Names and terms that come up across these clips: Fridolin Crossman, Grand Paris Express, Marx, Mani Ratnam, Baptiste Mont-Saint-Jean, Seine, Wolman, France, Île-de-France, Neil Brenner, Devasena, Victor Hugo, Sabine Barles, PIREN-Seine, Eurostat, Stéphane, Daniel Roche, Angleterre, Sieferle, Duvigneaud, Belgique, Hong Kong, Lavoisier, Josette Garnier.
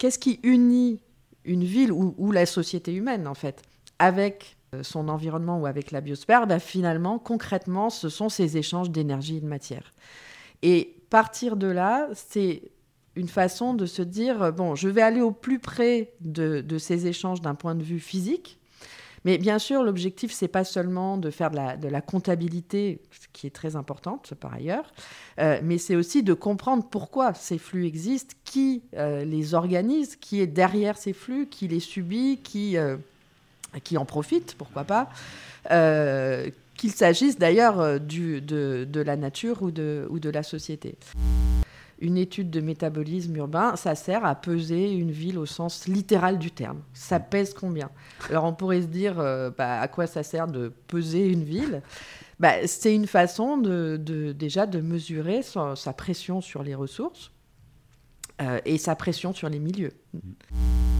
Qu'est-ce qui unit une ville ou la société humaine, en fait, avec son environnement ou avec la biosphère? Finalement, concrètement, ce sont ces échanges d'énergie et de matière. Et partir de là, c'est une façon de se dire, bon, je vais aller au plus près de ces échanges d'un point de vue physique. Mais bien sûr, l'objectif, c'est pas seulement de faire de la comptabilité, qui est très importante par ailleurs, mais c'est aussi de comprendre pourquoi ces flux existent, qui les organise, qui est derrière ces flux, qui les subit, qui en profite, pourquoi pas, qu'il s'agisse d'ailleurs de la nature ou de la société. Une étude de métabolisme urbain, ça sert à peser une ville au sens littéral du terme. Ça pèse combien? Alors on pourrait se dire, à quoi ça sert de peser une ville? C'est une façon déjà de mesurer sa pression sur les ressources et sa pression sur les milieux.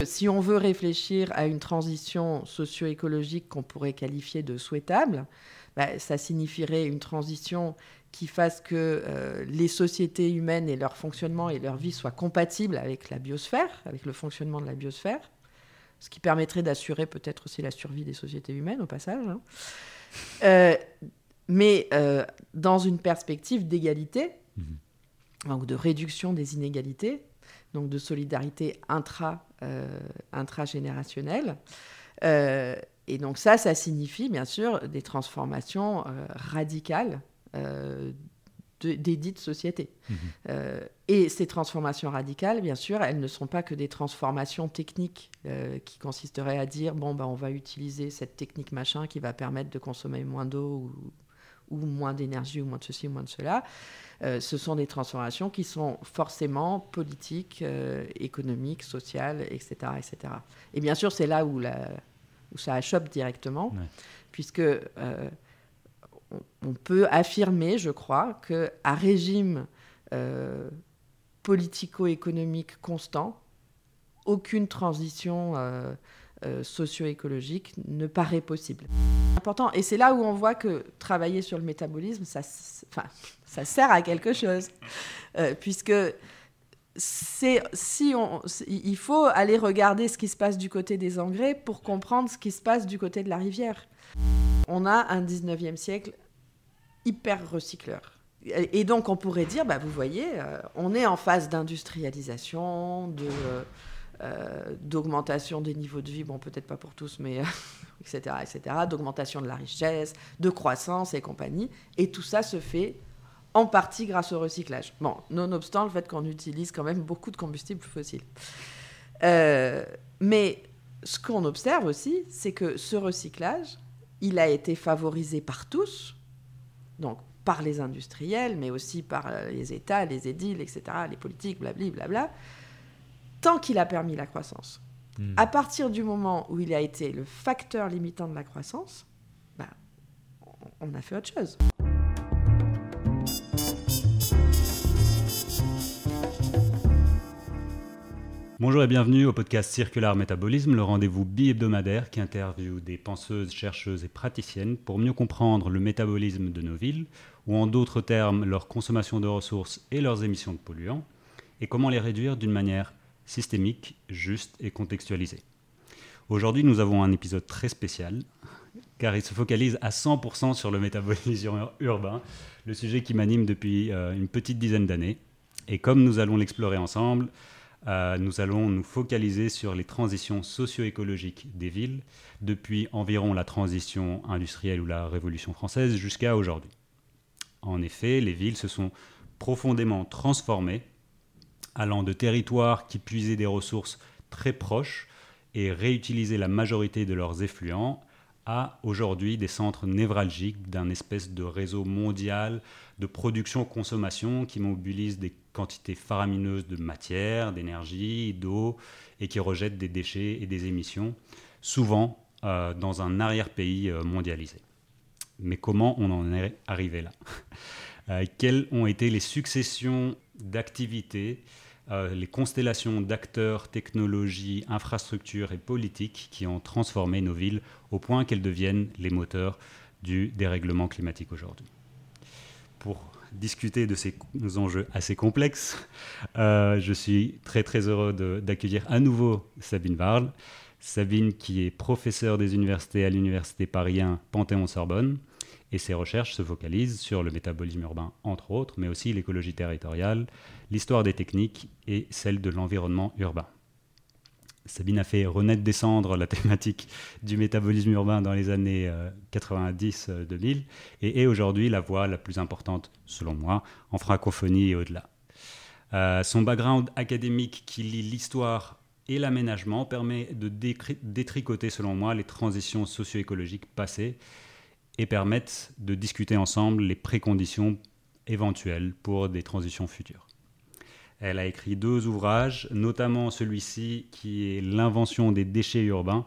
Si on veut réfléchir à une transition socio-écologique qu'on pourrait qualifier de souhaitable, ça signifierait une transition qui fasse que les sociétés humaines et leur fonctionnement et leur vie soient compatibles avec la biosphère, avec le fonctionnement de la biosphère, ce qui permettrait d'assurer peut-être aussi la survie des sociétés humaines, au passage, hein. Mais dans une perspective d'égalité, donc de réduction des inégalités, donc de solidarité intragénérationnelle, et donc ça signifie bien sûr des transformations radicales des dites sociétés. Et ces transformations radicales, bien sûr, elles ne sont pas que des transformations techniques qui consisteraient à dire, on va utiliser cette technique machin qui va permettre de consommer moins d'eau ou moins d'énergie ou moins de ceci ou moins de cela. Ce sont des transformations qui sont forcément politiques, économiques, sociales, etc., etc. Et bien sûr, c'est là où ça achoppe directement, puisque... on peut affirmer, je crois, qu'à régime politico-économique constant, aucune transition socio-écologique ne paraît possible. Important, et c'est là où on voit que travailler sur le métabolisme, ça sert à quelque chose, puisque il faut aller regarder ce qui se passe du côté des engrais pour comprendre ce qui se passe du côté de la rivière. On a un 19e siècle hyper recycleur. Et donc, on pourrait dire, vous voyez, on est en phase d'industrialisation, d'augmentation des niveaux de vie, peut-être pas pour tous, mais etc., etc., d'augmentation de la richesse, de croissance et compagnie. Et tout ça se fait en partie grâce au recyclage. Nonobstant le fait qu'on utilise quand même beaucoup de combustibles fossiles. Mais ce qu'on observe aussi, c'est que ce recyclage, il a été favorisé par tous, donc par les industriels, mais aussi par les États, les édiles, etc., les politiques, blablabla, tant qu'il a permis la croissance. À partir du moment où il a été le facteur limitant de la croissance, on a fait autre chose. Bonjour et bienvenue au podcast Circular Métabolisme, le rendez-vous bi-hebdomadaire qui interviewe des penseuses, chercheuses et praticiennes pour mieux comprendre le métabolisme de nos villes, ou en d'autres termes, leur consommation de ressources et leurs émissions de polluants, et comment les réduire d'une manière systémique, juste et contextualisée. Aujourd'hui, nous avons un épisode très spécial, car il se focalise à 100% sur le métabolisme urbain, le sujet qui m'anime depuis une petite dizaine d'années. Et comme nous allons l'explorer ensemble, nous allons nous focaliser sur les transitions socio-écologiques des villes, depuis environ la transition industrielle ou la Révolution française jusqu'à aujourd'hui. En effet, les villes se sont profondément transformées, allant de territoires qui puisaient des ressources très proches et réutilisaient la majorité de leurs effluents, à aujourd'hui des centres névralgiques d'un espèce de réseau mondial de production-consommation qui mobilise des quantités faramineuses de matière, d'énergie, d'eau, et qui rejette des déchets et des émissions, souvent dans un arrière-pays mondialisé. Mais comment on en est arrivé là ? Quelles ont été les successions d'activités, les constellations d'acteurs, technologies, infrastructures et politiques qui ont transformé nos villes au point qu'elles deviennent les moteurs du dérèglement climatique aujourd'hui ? Pour discuter de ces enjeux assez complexes. Je suis très très heureux d'accueillir à nouveau Sabine Barles. Sabine qui est professeure des universités à l'université Paris 1 Panthéon-Sorbonne, et ses recherches se focalisent sur le métabolisme urbain entre autres, mais aussi l'écologie territoriale, l'histoire des techniques et celle de l'environnement urbain. Sabine a fait renaître, descendre la thématique du métabolisme urbain dans les années 90-2000 et est aujourd'hui la voix la plus importante, selon moi, en francophonie et au-delà. Son background académique qui lie l'histoire et l'aménagement permet de détricoter, selon moi, les transitions socio-écologiques passées et permettent de discuter ensemble les préconditions éventuelles pour des transitions futures. Elle a écrit 2 ouvrages, notamment celui-ci qui est « L'invention des déchets urbains,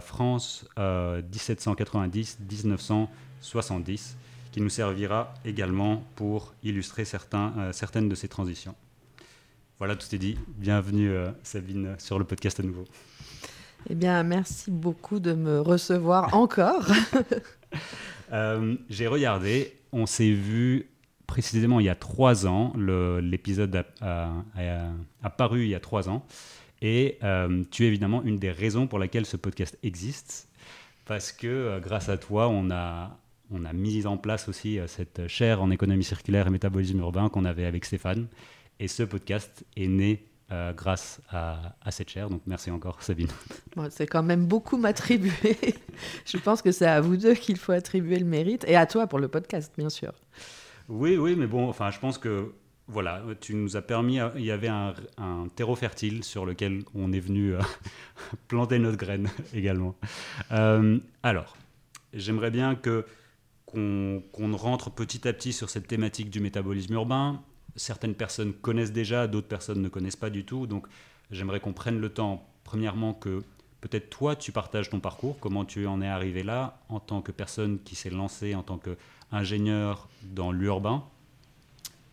France 1790-1970 », qui nous servira également pour illustrer certaines de ces transitions. Voilà, tout est dit. Bienvenue Sabine sur le podcast à nouveau. Eh bien, merci beaucoup de me recevoir encore. J'ai regardé, on s'est vu précisément il y a 3 ans, l'épisode a paru il y a 3 ans, et tu es évidemment une des raisons pour laquelle ce podcast existe, parce que grâce à toi, on a mis en place aussi cette chaire en économie circulaire et métabolisme urbain qu'on avait avec Stéphane, et ce podcast est né grâce à cette chaire. Donc merci encore Sabine. Bon, c'est quand même beaucoup m'attribuer. Je pense que c'est à vous deux qu'il faut attribuer le mérite, et à toi pour le podcast bien sûr. Oui, mais bon, enfin, je pense que voilà, tu nous as permis. Il y avait un terreau fertile sur lequel on est venu planter notre graine également. Alors, j'aimerais bien qu'on rentre petit à petit sur cette thématique du métabolisme urbain. Certaines personnes connaissent déjà, d'autres personnes ne connaissent pas du tout. Donc, j'aimerais qu'on prenne le temps, premièrement, que peut-être toi, tu partages ton parcours, comment tu en es arrivé là en tant que personne qui s'est lancée en tant que ingénieur dans l'urbain,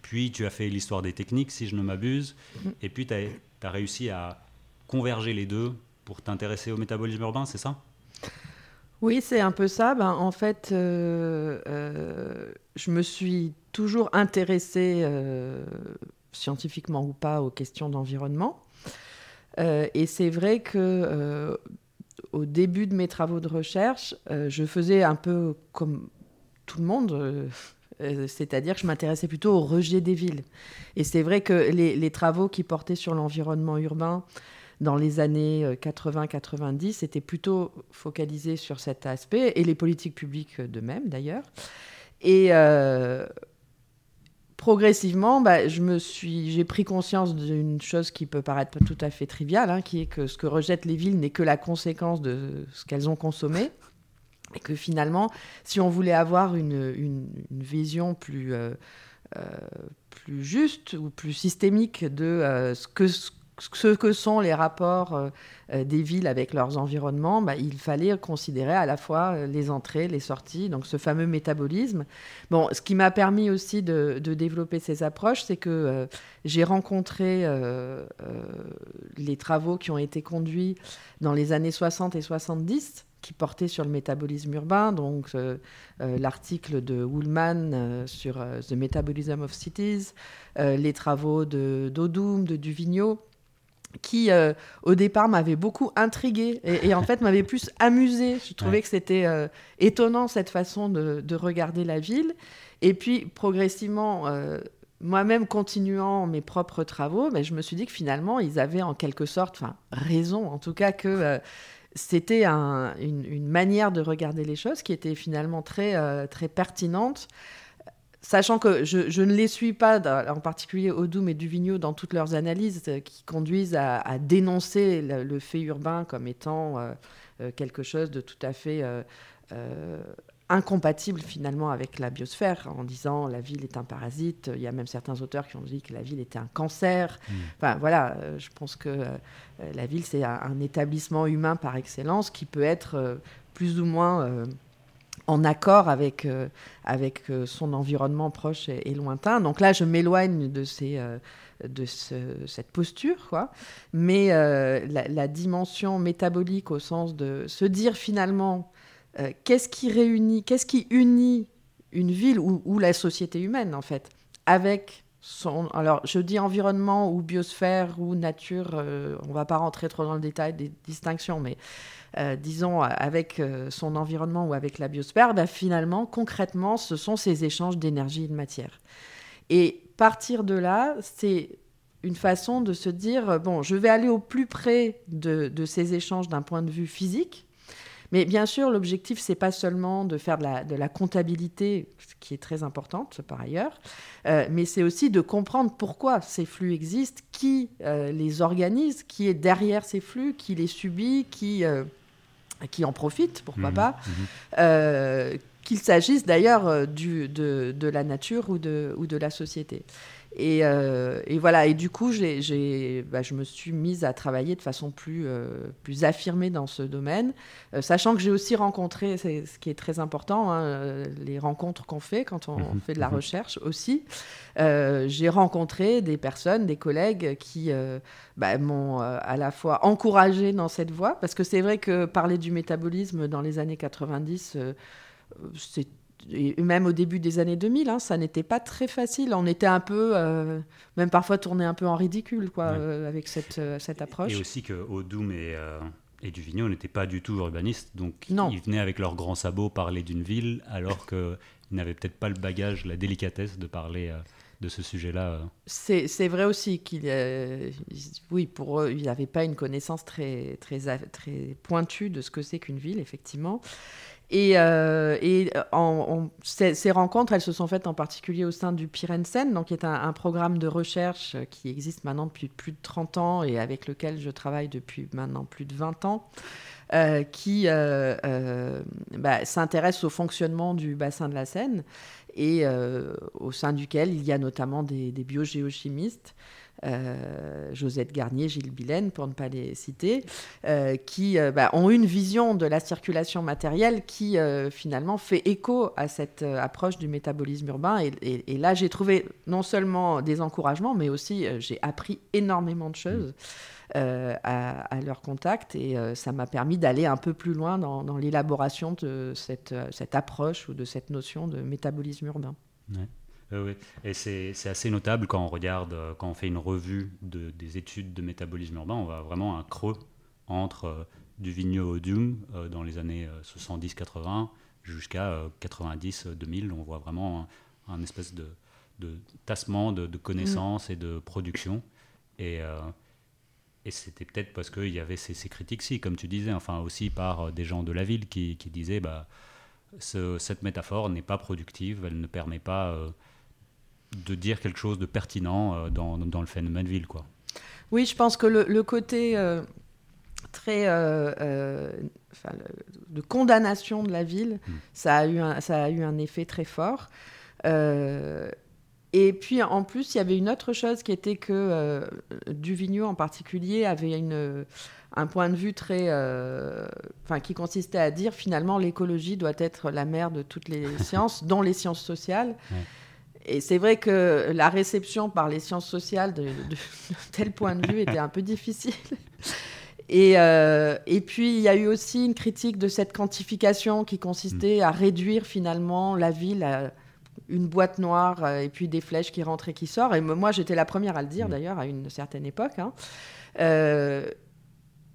puis tu as fait l'histoire des techniques, si je ne m'abuse, et puis tu as réussi à converger les deux pour t'intéresser au métabolisme urbain, c'est ça ? Oui, c'est un peu ça. En fait, je me suis toujours intéressée, scientifiquement ou pas, aux questions d'environnement. Et c'est vrai que... au début de mes travaux de recherche, je faisais un peu comme tout le monde, c'est-à-dire que je m'intéressais plutôt au rejet des villes. Et c'est vrai que les travaux qui portaient sur l'environnement urbain dans les années 80-90 étaient plutôt focalisés sur cet aspect, et les politiques publiques de même d'ailleurs. Et progressivement, j'ai pris conscience d'une chose qui peut paraître tout à fait triviale, hein, qui est que ce que rejettent les villes n'est que la conséquence de ce qu'elles ont consommé, et que finalement, si on voulait avoir une vision plus juste ou plus systémique de ce que sont les rapports des villes avec leurs environnements, il fallait considérer à la fois les entrées, les sorties, donc ce fameux métabolisme. Bon, ce qui m'a permis aussi de développer ces approches, c'est que j'ai rencontré les travaux qui ont été conduits dans les années 60 et 70, qui portaient sur le métabolisme urbain, donc l'article de Wolman sur « The Metabolism of Cities », les travaux d'Odum, de Duvigneaud, qui au départ m'avait beaucoup intriguée et en fait m'avait plus amusée. Je trouvais que c'était étonnant cette façon de regarder la ville. Et puis progressivement, moi-même continuant mes propres travaux, je me suis dit que finalement ils avaient en quelque sorte raison, en tout cas que c'était une manière de regarder les choses qui était finalement très, très pertinente. Sachant que je ne les suis pas, en particulier Odum et Duvigneaud, dans toutes leurs analyses qui conduisent à dénoncer le fait urbain comme étant quelque chose de tout à fait incompatible finalement avec la biosphère, en disant la ville est un parasite. Il y a même certains auteurs qui ont dit que la ville était un cancer. Enfin voilà, je pense que la ville c'est un établissement humain par excellence qui peut être plus ou moins... en accord avec son environnement proche et lointain. Donc là, je m'éloigne de cette posture, quoi. Mais la dimension métabolique au sens de se dire finalement qu'est-ce qui unit une ville ou la société humaine, en fait, avec son... Alors, je dis environnement ou biosphère ou nature, on ne va pas rentrer trop dans le détail des distinctions, mais disons, avec son environnement ou avec la biosphère, ben, finalement, concrètement, ce sont ces échanges d'énergie et de matière. Et partir de là, c'est une façon de se dire, bon, je vais aller au plus près de ces échanges d'un point de vue physique. Mais bien sûr, l'objectif, ce n'est pas seulement de faire de la comptabilité, qui est très importante par ailleurs, mais c'est aussi de comprendre pourquoi ces flux existent, qui les organise, qui est derrière ces flux, qui les subit, qui en profite, pourquoi pas, qu'il s'agisse d'ailleurs de la nature ou de la société. Et voilà, et du coup, je me suis mise à travailler de façon plus affirmée dans ce domaine, sachant que j'ai aussi rencontré, c'est ce qui est très important, hein, les rencontres qu'on fait quand on fait de la recherche aussi. J'ai rencontré des personnes, des collègues qui m'ont à la fois encouragée dans cette voie, parce que c'est vrai que parler du métabolisme dans les années 90, c'est et même au début des années 2000, hein, ça n'était pas très facile. On était un peu, même parfois tourné un peu en ridicule, quoi, ouais. Avec cette approche. Et aussi que Odum et Duvigneaud n'étaient pas du tout urbanistes, donc non. Ils venaient avec leurs grands sabots parler d'une ville, alors qu'ils n'avaient peut-être pas le bagage, la délicatesse de parler de ce sujet-là. C'est vrai aussi qu'ils, oui, pour eux, ils n'avaient pas une connaissance très, très, très pointue de ce que c'est qu'une ville, effectivement. Ces rencontres, elles se sont faites en particulier au sein du PIREN-Seine, donc qui est un programme de recherche qui existe maintenant depuis plus de 30 ans et avec lequel je travaille depuis maintenant plus de 20 ans, qui s'intéresse au fonctionnement du bassin de la Seine et au sein duquel il y a notamment des biogéochimistes. Josette Garnier, Gilles Billen, pour ne pas les citer, qui ont une vision de la circulation matérielle qui, finalement, fait écho à cette approche du métabolisme urbain. Et là, j'ai trouvé non seulement des encouragements, mais aussi j'ai appris énormément de choses à leur contact. Et ça m'a permis d'aller un peu plus loin dans l'élaboration de cette approche ou de cette notion de métabolisme urbain. Ouais. Oui. Et c'est assez notable quand on regarde, quand on fait une revue des études de métabolisme urbain, on voit vraiment un creux entre Duvigneaud et Odum dans les années 70-80 jusqu'à 90-2000. On voit vraiment un espèce de tassement de connaissances et de production. Et c'était peut-être parce qu'il y avait ces critiques-ci, comme tu disais, enfin aussi par des gens de la ville qui disaient cette métaphore n'est pas productive, elle ne permet pas... de dire quelque chose de pertinent dans le phénomène ville, quoi. Oui, je pense que le côté de condamnation de la ville, ça a eu un effet très fort. Et puis, en plus, il y avait une autre chose qui était que Duvigneaud, en particulier, avait un point de vue très... qui consistait à dire, finalement, l'écologie doit être la mère de toutes les sciences, dont les sciences sociales. Ouais. Et c'est vrai que la réception par les sciences sociales de tel point de vue était un peu difficile. Et puis, il y a eu aussi une critique de cette quantification qui consistait à réduire finalement la ville à une boîte noire et puis des flèches qui rentrent et qui sortent. Et moi, j'étais la première à le dire d'ailleurs à une certaine époque. Hein.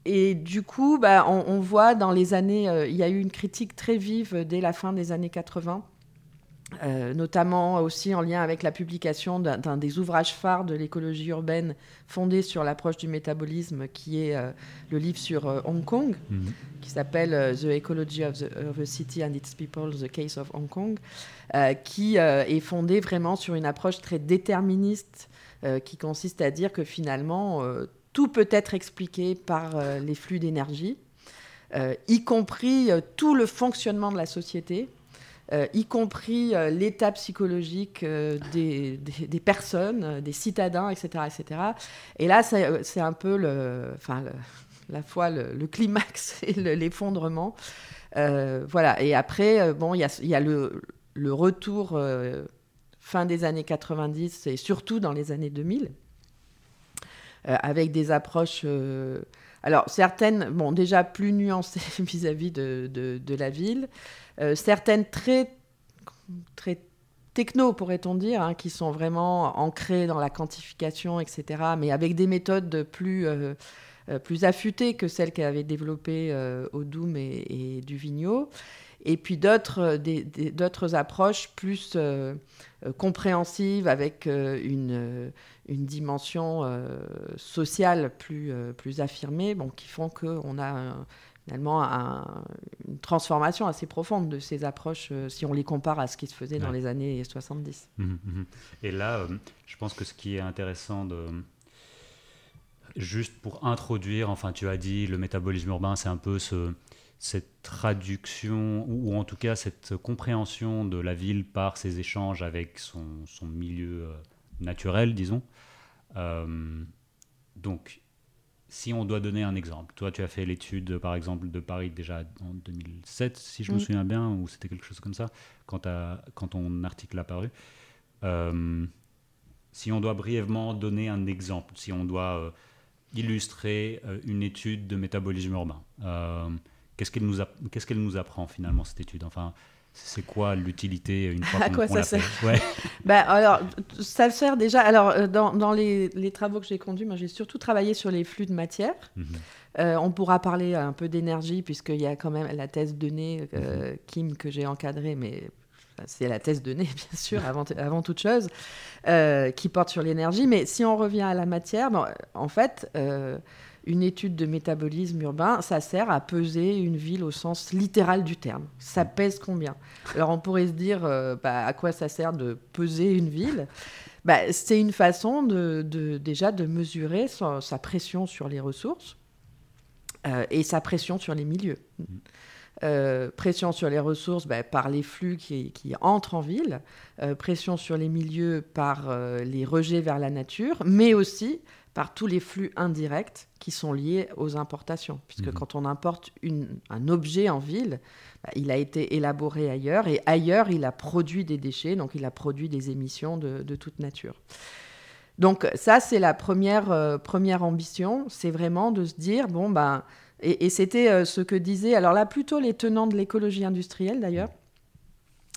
Et du coup, on voit dans les années... il y a eu une critique très vive dès la fin des années 80. Notamment aussi en lien avec la publication d'un des ouvrages phares de l'écologie urbaine fondée sur l'approche du métabolisme, qui est le livre sur Hong Kong, qui s'appelle « The Ecology of the City and its People, the Case of Hong Kong », qui est fondée vraiment sur une approche très déterministe qui consiste à dire que finalement, tout peut être expliqué par les flux d'énergie, y compris tout le fonctionnement de la société, y compris l'état psychologique des personnes, des citadins, etc., etc. Et là, c'est un peu le climax et l'effondrement. Voilà. Et après, il y a le retour fin des années 90 et surtout dans les années 2000, avec des approches... Alors, certaines, déjà plus nuancées vis-à-vis de la ville, certaines très, très techno, pourrait-on dire, hein, qui sont vraiment ancrés dans la quantification, etc., mais avec des méthodes plus affûtées que celles qu'avaient développées Odum et Duvigneaud. Et puis d'autres approches plus compréhensives avec une dimension sociale plus affirmée, bon, qui font qu'on a finalement une transformation assez profonde de ces approches si on les compare à ce qui se faisait dans les années 70. Et là, je pense que ce qui est intéressant juste pour introduire, enfin tu as dit le métabolisme urbain, c'est un peu cette traduction, ou en tout cas cette compréhension de la ville par ses échanges avec son milieu naturel, disons. Donc, si on doit donner un exemple, toi tu as fait l'étude par exemple de Paris déjà en 2007, si je me souviens bien, ou c'était quelque chose comme ça, quand ton article a paru. Si on doit brièvement donner un exemple, si on doit illustrer une étude de métabolisme urbain, qu'est-ce qu'elle nous apprend finalement cette étude ? Enfin, c'est quoi l'utilité une fois qu'on l'a fait ? Ouais. Ben, alors, ça sert déjà. Alors, dans les travaux que j'ai conduits, moi, j'ai surtout travaillé sur les flux de matière. Mm-hmm. On pourra parler un peu d'énergie puisqu'il y a quand même la thèse de Ney, Kim, que j'ai encadrée, mais c'est la thèse de Ney, bien sûr, avant toute chose, qui porte sur l'énergie. Mais si on revient à la matière, bon, en fait... Une étude de métabolisme urbain, ça sert à peser une ville au sens littéral du terme. Ça pèse combien ? Alors, on pourrait se dire à quoi ça sert de peser une ville ? C'est une façon de mesurer sa pression sur les ressources et sa pression sur les milieux. Pression sur les ressources par les flux qui entrent en ville, pression sur les milieux par les rejets vers la nature, mais aussi... par tous les flux indirects qui sont liés aux importations. Puisque quand on importe un objet en ville, il a été élaboré ailleurs, et ailleurs, il a produit des déchets, donc il a produit des émissions de toute nature. Donc ça, c'est la première ambition, c'est vraiment de se dire, et c'était ce que disaient, alors là, plutôt les tenants de l'écologie industrielle d'ailleurs,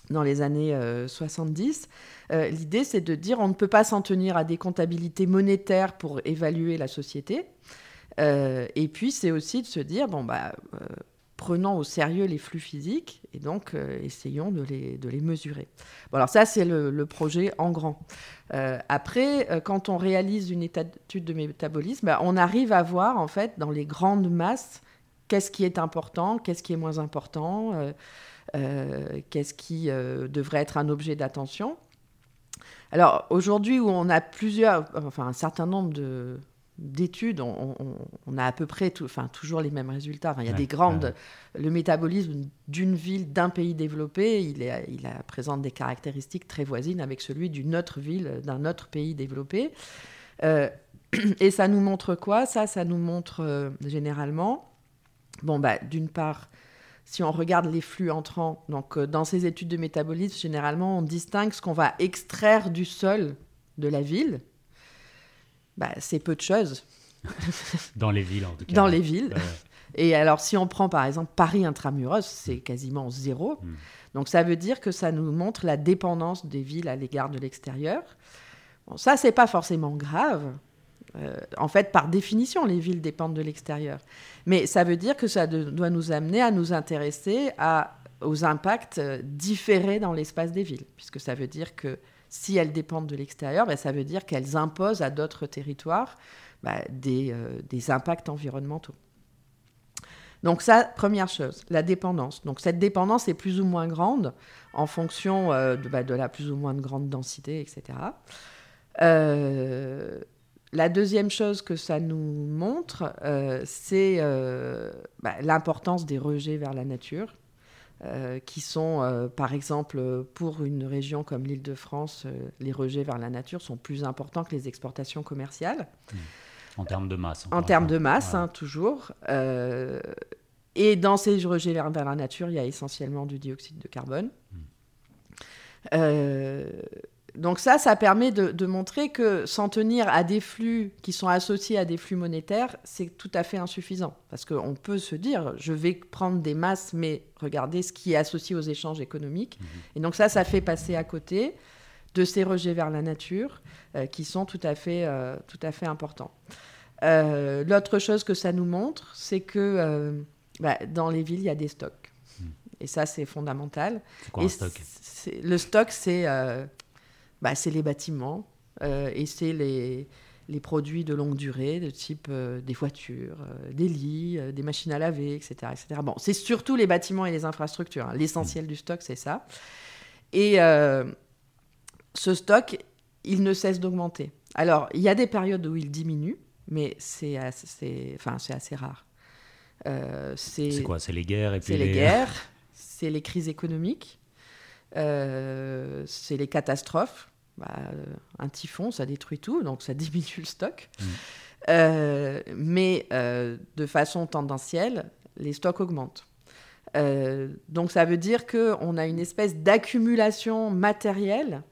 dans les années 70, l'idée c'est de dire on ne peut pas s'en tenir à des comptabilités monétaires pour évaluer la société, et puis c'est aussi de se dire prenons au sérieux les flux physiques et donc essayons de les mesurer. Bon, alors ça c'est le projet en grand. Après, quand on réalise une étude de métabolisme, on arrive à voir en fait dans les grandes masses qu'est-ce qui est important, qu'est-ce qui est moins important. Qu'est-ce qui devrait être un objet d'attention. Alors, aujourd'hui, où on a un certain nombre d'études, on a à peu près toujours les mêmes résultats. Il y a des grandes... Ouais. Le métabolisme d'une ville, d'un pays développé, il présente des caractéristiques très voisines avec celui d'une autre ville, d'un autre pays développé. Et ça nous montre quoi ? Ça nous montre généralement... d'une part... Si on regarde les flux entrants, donc dans ces études de métabolisme, généralement, on distingue ce qu'on va extraire du sol de la ville. C'est peu de choses. Dans les villes, en tout cas. Dans les villes. Et alors, si on prend, par exemple, Paris intramuros, c'est quasiment zéro. Donc, ça veut dire que ça nous montre la dépendance des villes à l'égard de l'extérieur. Bon, ça, c'est pas forcément grave. En fait, par définition, les villes dépendent de l'extérieur. Mais ça veut dire que ça doit nous amener à nous intéresser aux impacts différés dans l'espace des villes. Puisque ça veut dire que si elles dépendent de l'extérieur, ça veut dire qu'elles imposent à d'autres territoires des impacts environnementaux. Donc ça, première chose, la dépendance. Donc cette dépendance est plus ou moins grande en fonction de la plus ou moins grande densité, etc. La deuxième chose que ça nous montre, c'est l'importance des rejets vers la nature, qui sont, par exemple, pour une région comme l'Île-de-France, les rejets vers la nature sont plus importants que les exportations commerciales. En termes de masse. En termes de masse, hein, toujours. Et dans ces rejets vers la nature, il y a essentiellement du dioxyde de carbone. Donc ça permet de montrer que s'en tenir à des flux qui sont associés à des flux monétaires, c'est tout à fait insuffisant. Parce qu'on peut se dire, je vais prendre des masses, mais regardez ce qui est associé aux échanges économiques. Mmh. Et donc ça fait passer à côté de ces rejets vers la nature qui sont tout à fait importants. L'autre chose que ça nous montre, c'est que dans les villes, il y a des stocks. Mmh. Et ça, c'est fondamental. C'est quoi un stock ? Le stock, c'est les bâtiments et c'est les produits de longue durée, de type des voitures, des lits, des machines à laver, etc., etc. Bon, c'est surtout les bâtiments et les infrastructures. Hein. L'essentiel du stock, c'est ça. Et ce stock, il ne cesse d'augmenter. Alors, il y a des périodes où il diminue, mais c'est assez rare. C'est quoi ? C'est les guerres et puis les guerres, c'est les crises économiques, c'est les catastrophes. Un typhon, ça détruit tout, donc ça diminue le stock. Mmh. Mais de façon tendancielle, les stocks augmentent. Donc ça veut dire qu'on a une espèce d'accumulation matérielle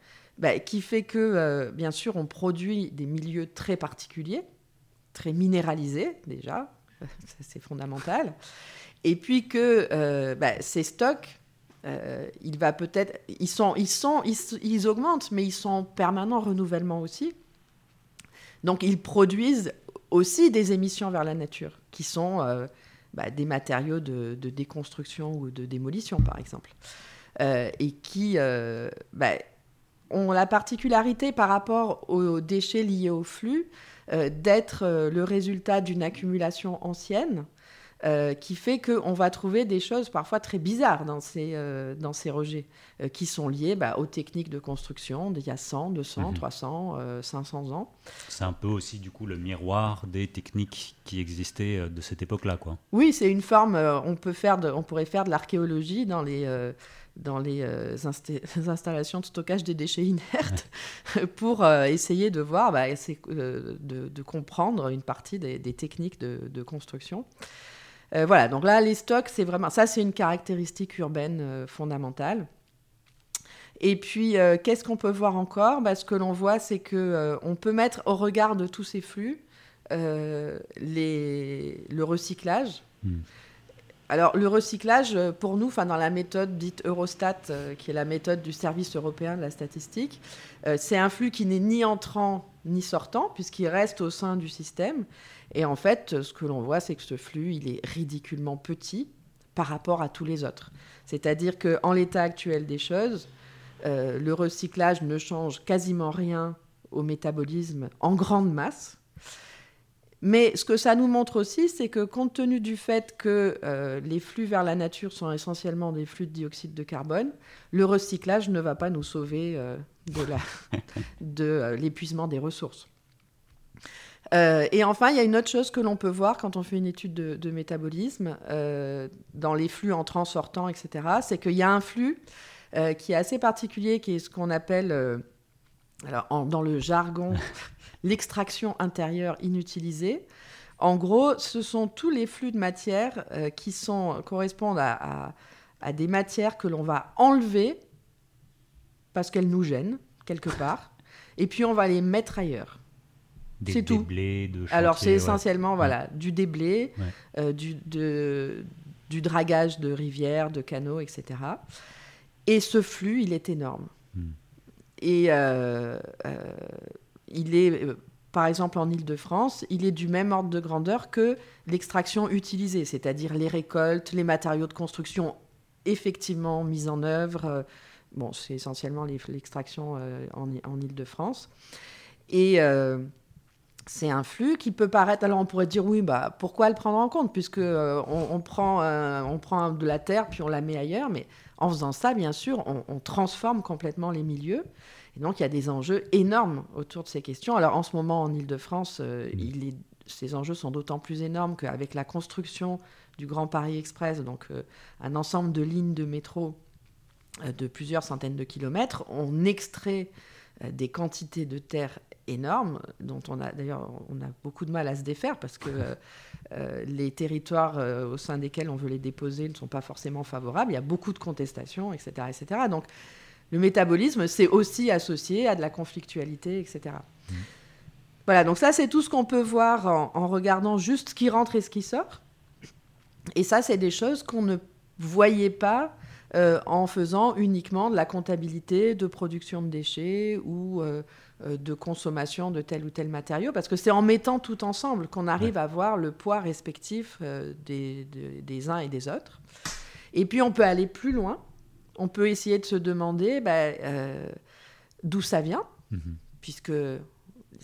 qui fait que, bien sûr, on produit des milieux très particuliers, très minéralisés déjà, c'est fondamental. Et puis que ces stocks... ils augmentent, mais ils sont en permanent renouvellement aussi. Donc, ils produisent aussi des émissions vers la nature, qui sont des matériaux de déconstruction ou de démolition, par exemple, et qui ont la particularité par rapport aux déchets liés au flux d'être le résultat d'une accumulation ancienne. Qui fait qu'on va trouver des choses parfois très bizarres dans ces rejets, qui sont liés aux techniques de construction d'il y a 100, 200, 300, 500 ans. C'est un peu aussi, du coup, le miroir des techniques qui existaient de cette époque-là, quoi. Oui, c'est une forme... on pourrait faire de l'archéologie dans les installations de stockage des déchets inertes pour essayer de voir, de comprendre une partie des techniques de construction. Donc là, les stocks, c'est vraiment... Ça, c'est une caractéristique urbaine fondamentale. Et puis, qu'est-ce qu'on peut voir encore ? Ce que l'on voit, c'est qu'on peut mettre au regard de tous ces flux le recyclage. Mmh. Alors, le recyclage, pour nous, dans la méthode dite Eurostat, qui est la méthode du service européen de la statistique, c'est un flux qui n'est ni entrant ni sortant, puisqu'il reste au sein du système. Et en fait, ce que l'on voit, c'est que ce flux, il est ridiculement petit par rapport à tous les autres. C'est-à-dire qu'en l'état actuel des choses, le recyclage ne change quasiment rien au métabolisme en grande masse. Mais ce que ça nous montre aussi, c'est que compte tenu du fait que les flux vers la nature sont essentiellement des flux de dioxyde de carbone, le recyclage ne va pas nous sauver de l'épuisement des ressources. Et enfin, il y a une autre chose que l'on peut voir quand on fait une étude de métabolisme, dans les flux entrants, sortants, etc., c'est qu'il y a un flux qui est assez particulier, qui est ce qu'on appelle, dans le jargon... l'extraction intérieure inutilisée. En gros, ce sont tous les flux de matière correspondent à des matières que l'on va enlever parce qu'elles nous gênent, quelque part, et puis on va les mettre ailleurs. C'est tout. Déblés, de chantier, alors, c'est essentiellement du déblai, du dragage de rivières, de canaux, etc. Et ce flux, il est énorme. Mm. Et... il est, par exemple, en Île-de-France, il est du même ordre de grandeur que l'extraction utilisée, c'est-à-dire les récoltes, les matériaux de construction effectivement mis en œuvre. C'est essentiellement l'extraction en Île-de-France. Et c'est un flux qui peut paraître... Alors, on pourrait dire, oui, pourquoi le prendre en compte ? Puisque on prend de la terre, puis on la met ailleurs. Mais en faisant ça, bien sûr, on transforme complètement les milieux. Donc, il y a des enjeux énormes autour de ces questions. Alors, en ce moment, en Île-de-France, ces enjeux sont d'autant plus énormes qu'avec la construction du Grand Paris Express, donc un ensemble de lignes de métro de plusieurs centaines de kilomètres, on extrait des quantités de terre énormes, dont on a beaucoup de mal à se défaire, parce que les territoires au sein desquels on veut les déposer ne sont pas forcément favorables. Il y a beaucoup de contestations, etc., etc. Donc, Le métabolisme, c'est aussi associé à de la conflictualité, etc. Mmh. Voilà, donc ça, c'est tout ce qu'on peut voir en regardant juste ce qui rentre et ce qui sort. Et ça, c'est des choses qu'on ne voyait pas en faisant uniquement de la comptabilité de production de déchets ou de consommation de tel ou tel matériau, parce que c'est en mettant tout ensemble qu'on arrive à voir le poids respectif des uns et des autres. Et puis, on peut aller plus loin. On peut essayer de se demander d'où ça vient, puisque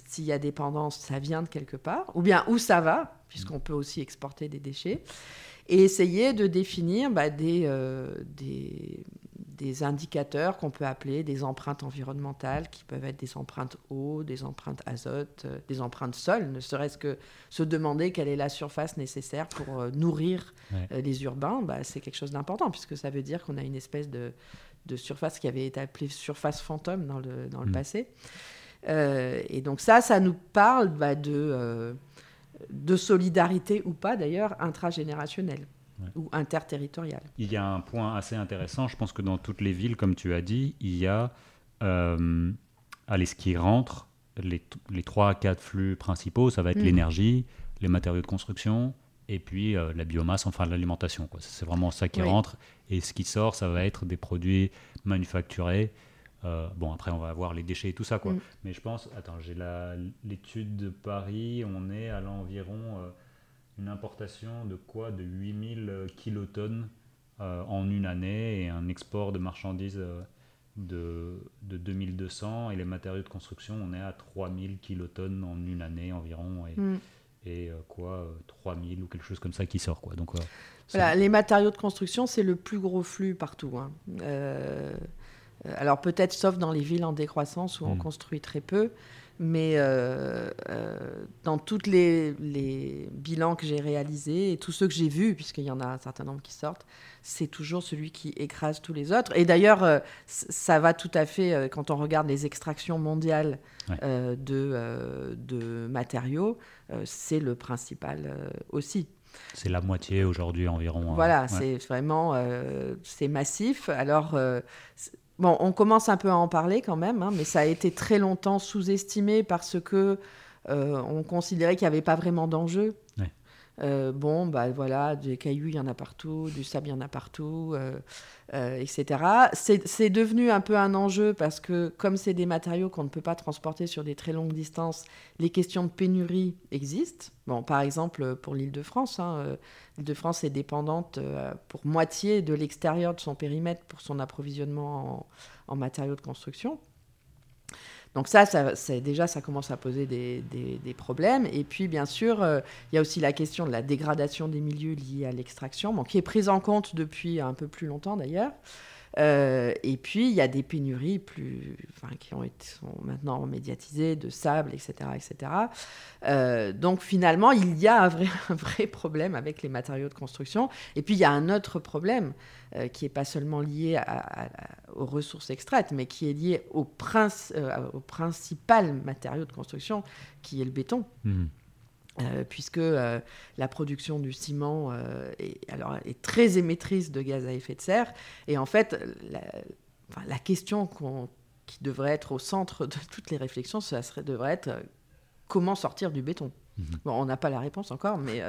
s'il y a dépendance, ça vient de quelque part, ou bien où ça va, puisqu'on peut aussi exporter des déchets, et essayer de définir des indicateurs qu'on peut appeler des empreintes environnementales, qui peuvent être des empreintes eau, des empreintes azote, des empreintes sol, ne serait-ce que se demander quelle est la surface nécessaire pour nourrir les urbains, c'est quelque chose d'important, puisque ça veut dire qu'on a une espèce de surface qui avait été appelée surface fantôme dans le passé. Et donc ça nous parle de solidarité ou pas d'ailleurs intragénérationnelle. Ouais. Ou interterritorial. Il y a un point assez intéressant, je pense que dans toutes les villes, comme tu as dit, il y a ce qui rentre, les 3 à 4 flux principaux, ça va être l'énergie, les matériaux de construction, et puis la biomasse, enfin l'alimentation, quoi. C'est vraiment ça qui rentre, et ce qui sort, ça va être des produits manufacturés. Bon, après, on va avoir les déchets et tout ça, quoi. Mais je pense, j'ai l'étude de Paris, on est à l'environ... une importation de quoi ? De 8000 kilotonnes en une année et un export de marchandises de 2200. Et les matériaux de construction, on est à 3000 kilotonnes en une année environ. Et 3000 ou quelque chose comme ça qui sort, quoi. Donc, voilà, les matériaux de construction, c'est le plus gros flux partout, hein. Alors peut-être sauf dans les villes en décroissance où on construit très peu. Mais dans tous les bilans que j'ai réalisés et tous ceux que j'ai vus, puisqu'il y en a un certain nombre qui sortent, c'est toujours celui qui écrase tous les autres. Et d'ailleurs, ça va tout à fait, quand on regarde les extractions mondiales de matériaux, c'est le principal aussi. C'est la moitié aujourd'hui environ. Voilà, c'est vraiment c'est massif. Alors... Bon, on commence un peu à en parler quand même, hein, mais ça a été très longtemps sous-estimé parce que on considérait qu'il n'y avait pas vraiment d'enjeu. Ouais. Des cailloux, il y en a partout, du sable, il y en a partout, etc. C'est devenu un peu un enjeu parce que, comme c'est des matériaux qu'on ne peut pas transporter sur des très longues distances, les questions de pénurie existent. Bon, par exemple, pour l'Île-de-France, l'Île-de-France est dépendante pour moitié de l'extérieur de son périmètre pour son approvisionnement en matériaux de construction. Donc ça commence à poser des problèmes. Et puis, bien sûr, il y a aussi la question de la dégradation des milieux liés à l'extraction, qui est prise en compte depuis un peu plus longtemps, d'ailleurs. Et puis, il y a des pénuries qui sont maintenant médiatisées, de sable, etc. etc. Donc, finalement, il y a un vrai problème avec les matériaux de construction. Et puis, il y a un autre problème qui n'est pas seulement lié aux ressources extraites, mais qui est lié au principal matériau de construction, qui est le béton. Mmh. Puisque la production du ciment est très émettrice de gaz à effet de serre. Et en fait, la question qui devrait être au centre de toutes les réflexions, devrait être comment sortir du béton. Bon, on n'a pas la réponse encore, mais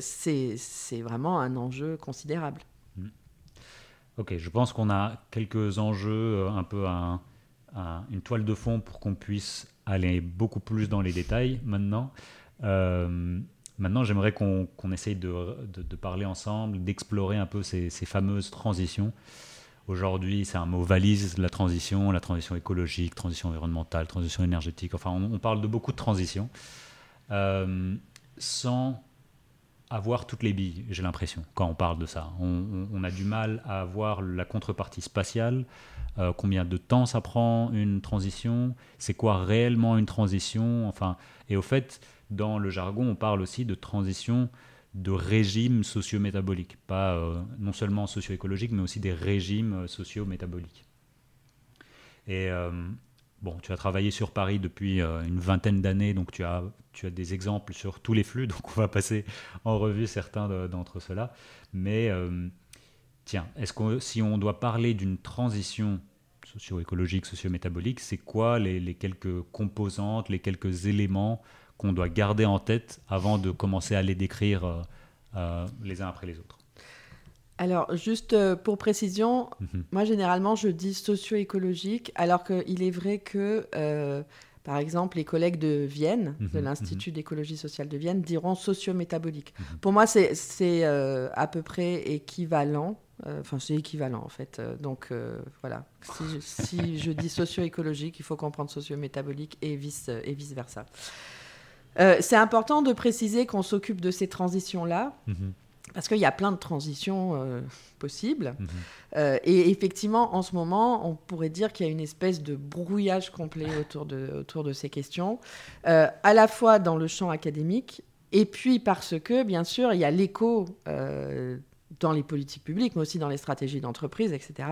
c'est vraiment un enjeu considérable. Ok, je pense qu'on a quelques enjeux, un peu une toile de fond pour qu'on puisse aller beaucoup plus dans les détails maintenant. Maintenant, j'aimerais qu'on essaye de parler ensemble, d'explorer un peu ces fameuses transitions. Aujourd'hui, c'est un mot valise, la transition écologique, transition environnementale, transition énergétique. Enfin, on parle de beaucoup de transitions sans avoir toutes les billes, j'ai l'impression, quand on parle de ça. On a du mal à avoir la contrepartie spatiale. Combien de temps ça prend une transition ? C'est quoi réellement une transition ? Enfin, et au fait, dans le jargon, on parle aussi de transition de régimes socio-métaboliques, pas non seulement socio-écologiques, mais aussi des régimes socio-métaboliques. Et tu as travaillé sur Paris depuis une vingtaine d'années, donc tu as des exemples sur tous les flux, donc on va passer en revue certains d'entre ceux-là. Mais tiens, est-ce que si on doit parler d'une transition socio-écologique, socio-métabolique, c'est quoi les quelques composantes, les quelques éléments qu'on doit garder en tête avant de commencer à les décrire les uns après les autres? Alors, juste pour précision, moi, généralement, je dis socio-écologique, alors qu'il est vrai que, par exemple, les collègues de Vienne, de l'Institut d'écologie sociale de Vienne, diront socio-métabolique. Pour moi, c'est à peu près équivalent. Enfin, c'est équivalent, en fait. Donc, voilà. Si je dis socio-écologique, il faut comprendre socio-métabolique et vice-versa. C'est important de préciser qu'on s'occupe de ces transitions-là. Parce qu'il y a plein de transitions possibles. Et effectivement, en ce moment, on pourrait dire qu'il y a une espèce de brouillage complet autour de ces questions, à la fois dans le champ académique, et puis parce que, bien sûr, il y a l'écho dans les politiques publiques, mais aussi dans les stratégies d'entreprise, etc.,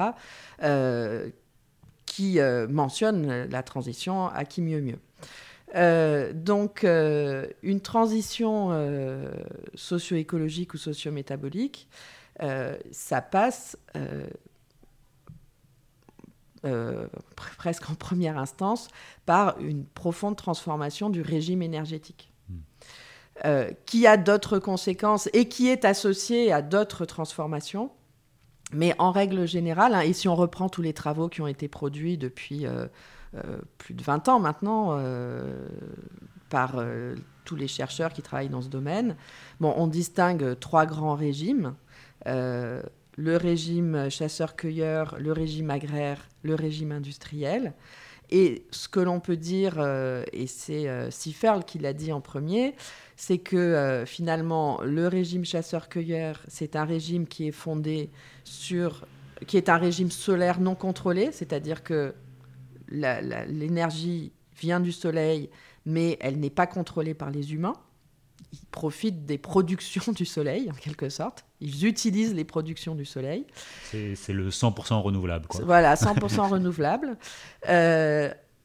qui mentionne la transition à qui mieux mieux. Donc, une transition socio-écologique ou socio-métabolique, ça passe presque en première instance par une profonde transformation du régime énergétique, qui a d'autres conséquences et qui est associée à d'autres transformations. Mais en règle générale, et si on reprend tous les travaux qui ont été produits depuis plus de 20 ans maintenant par tous les chercheurs qui travaillent dans ce domaine, on distingue trois grands régimes. Le régime chasseur-cueilleur, le régime agraire, le régime industriel. Et ce que l'on peut dire, et c'est Sieferle qui l'a dit en premier, c'est que finalement, le régime chasseur-cueilleur, c'est un régime qui est fondé qui est un régime solaire non contrôlé, c'est-à-dire que l'énergie vient du soleil, mais elle n'est pas contrôlée par les humains. Ils profitent des productions du soleil, en quelque sorte. Ils utilisent les productions du soleil. C'est le 100% renouvelable, quoi. Voilà, 100% renouvelable.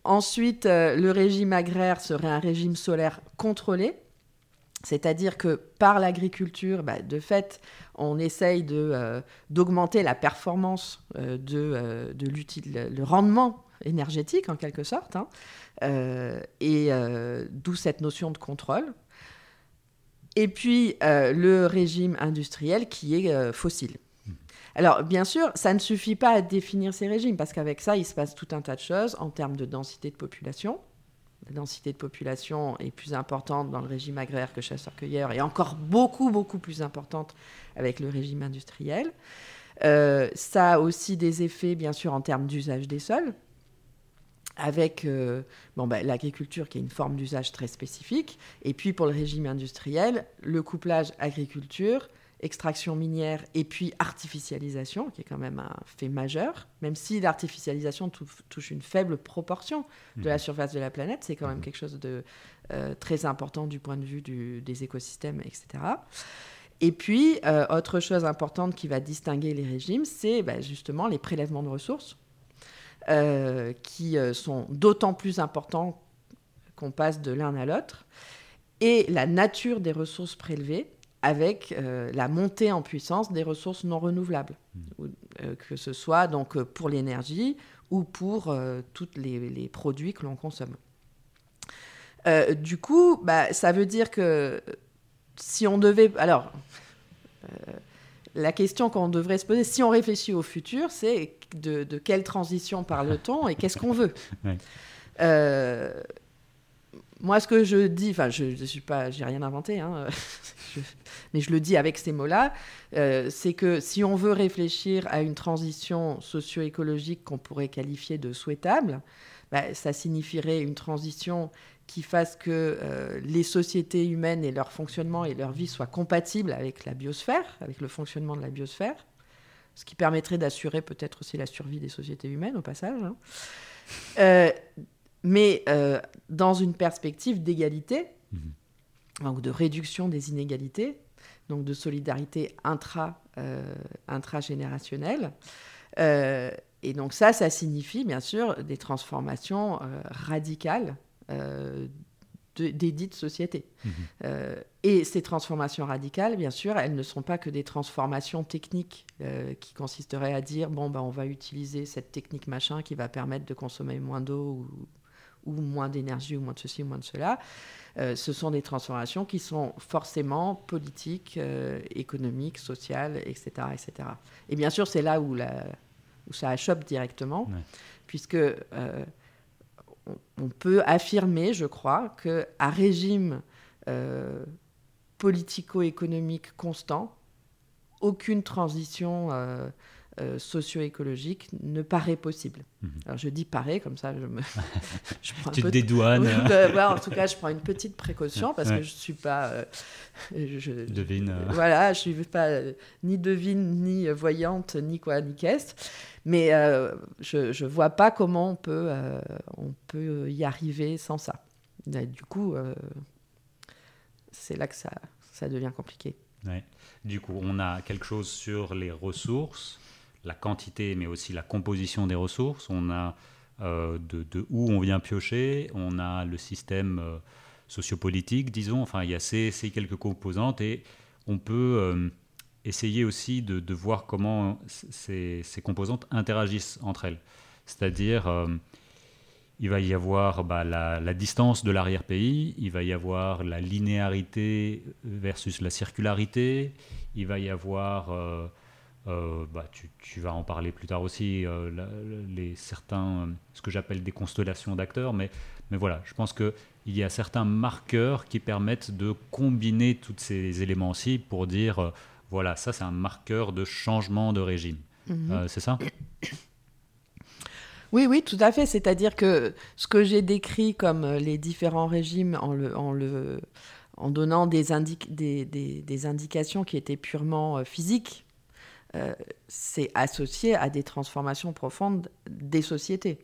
Ensuite, le régime agraire serait un régime solaire contrôlé, c'est-à-dire que par l'agriculture, de fait, on essaye d'augmenter la performance le rendement énergétique, en quelque sorte, et d'où cette notion de contrôle. Et puis, le régime industriel qui est fossile. Alors, bien sûr, ça ne suffit pas à définir ces régimes, parce qu'avec ça, il se passe tout un tas de choses en termes de densité de population. La densité de population est plus importante dans le régime agraire que chasseur-cueilleur, et encore beaucoup, beaucoup plus importante avec le régime industriel. Ça a aussi des effets, bien sûr, en termes d'usage des sols, avec l'agriculture qui est une forme d'usage très spécifique. Et puis, pour le régime industriel, le couplage agriculture, extraction minière et puis artificialisation, qui est quand même un fait majeur. Même si l'artificialisation touche une faible proportion de la surface de la planète, c'est quand même quelque chose de très important du point de vue des écosystèmes, etc. Et puis, autre chose importante qui va distinguer les régimes, c'est justement les prélèvements de ressources. Qui sont d'autant plus importants qu'on passe de l'un à l'autre, et la nature des ressources prélevées avec la montée en puissance des ressources non renouvelables, que ce soit donc pour l'énergie ou pour tous les produits que l'on consomme. Du coup, ça veut dire que si on devait... Alors, la question qu'on devrait se poser, si on réfléchit au futur, c'est... De quelle transition parle-t-on et qu'est-ce qu'on veut? Moi, ce que je dis, j'ai rien inventé, mais je le dis avec ces mots-là, c'est que si on veut réfléchir à une transition socio-écologique qu'on pourrait qualifier de souhaitable, ça signifierait une transition qui fasse que les sociétés humaines et leur fonctionnement et leur vie soient compatibles avec la biosphère, avec le fonctionnement de la biosphère. Ce qui permettrait d'assurer peut-être aussi la survie des sociétés humaines, au passage. Mais dans une perspective d'égalité, donc de réduction des inégalités, donc de solidarité intragénérationnelle. Et donc ça signifie, bien sûr, des transformations radicales des dites sociétés. Et ces transformations radicales, bien sûr, elles ne sont pas que des transformations techniques qui consisteraient à dire bon, ben, on va utiliser cette technique machin qui va permettre de consommer moins d'eau ou moins d'énergie, ou moins de ceci, ou moins de cela. Ce sont des transformations qui sont forcément politiques, économiques, sociales, etc., etc. Et bien sûr, c'est là où, où ça achoppe directement, puisque on peut affirmer, je crois, qu'un régime politico-économique constant, aucune transition socio-écologique ne paraît possible. Alors je dis paraît, comme ça je prends tu te dédouanes. En tout cas, je prends une petite précaution parce que je ne suis pas... devine. Voilà, je ne suis pas ni devine, ni voyante, ni quoi, ni qu'est-ce. Mais je ne vois pas comment on peut y arriver sans ça. Et du coup, c'est là que ça devient compliqué. Ouais. Du coup, on a quelque chose sur les ressources, la quantité, mais aussi la composition des ressources. On a de où on vient piocher, on a le système sociopolitique, disons. Enfin, il y a ces quelques composantes et on peut essayer aussi de voir comment ces composantes interagissent entre elles. C'est-à-dire, il va y avoir la distance de l'arrière-pays, il va y avoir la linéarité versus la circularité, il va y avoir... tu vas en parler plus tard aussi, ce que j'appelle des constellations d'acteurs, mais voilà, je pense qu'il y a certains marqueurs qui permettent de combiner tous ces éléments-ci pour dire, voilà, ça c'est un marqueur de changement de régime. C'est ça ? Oui, tout à fait. C'est-à-dire que ce que j'ai décrit comme les différents régimes en donnant des indications qui étaient purement physiques, c'est associé à des transformations profondes des sociétés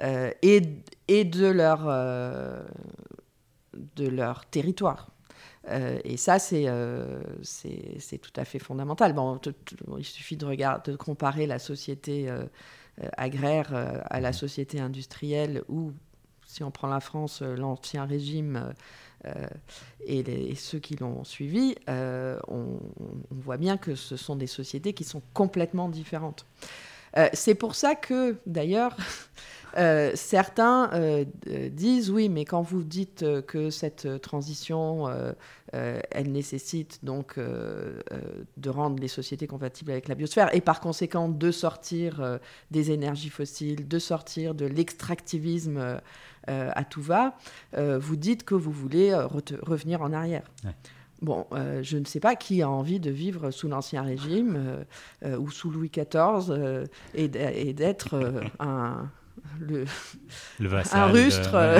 et de leur territoire. Et ça, c'est tout à fait fondamental. Bon, il suffit de comparer la société agraire à la société industrielle où, si on prend la France, l'ancien régime... et ceux qui l'ont suivi, on voit bien que ce sont des sociétés qui sont complètement différentes. C'est pour ça que, d'ailleurs, certains disent « Oui, mais quand vous dites que cette transition, elle nécessite donc de rendre les sociétés compatibles avec la biosphère et par conséquent de sortir des énergies fossiles, de sortir de l'extractivisme à tout va, vous dites que vous voulez revenir en arrière. Ouais. » Bon, je ne sais pas qui a envie de vivre sous l'Ancien Régime ou sous Louis XIV et d'être un rustre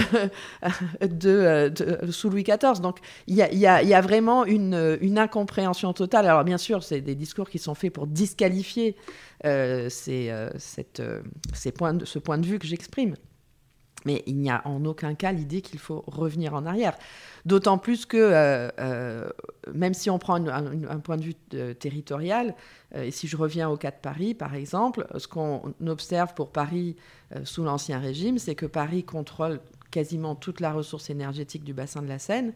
sous Louis XIV. Donc, il y a vraiment une incompréhension totale. Alors, bien sûr, c'est des discours qui sont faits pour disqualifier ce point de vue que j'exprime. Mais il n'y a en aucun cas l'idée qu'il faut revenir en arrière. D'autant plus que, même si on prend un point de vue territorial, et si je reviens au cas de Paris, par exemple, ce qu'on observe pour Paris sous l'Ancien Régime, c'est que Paris contrôle quasiment toute la ressource énergétique du bassin de la Seine,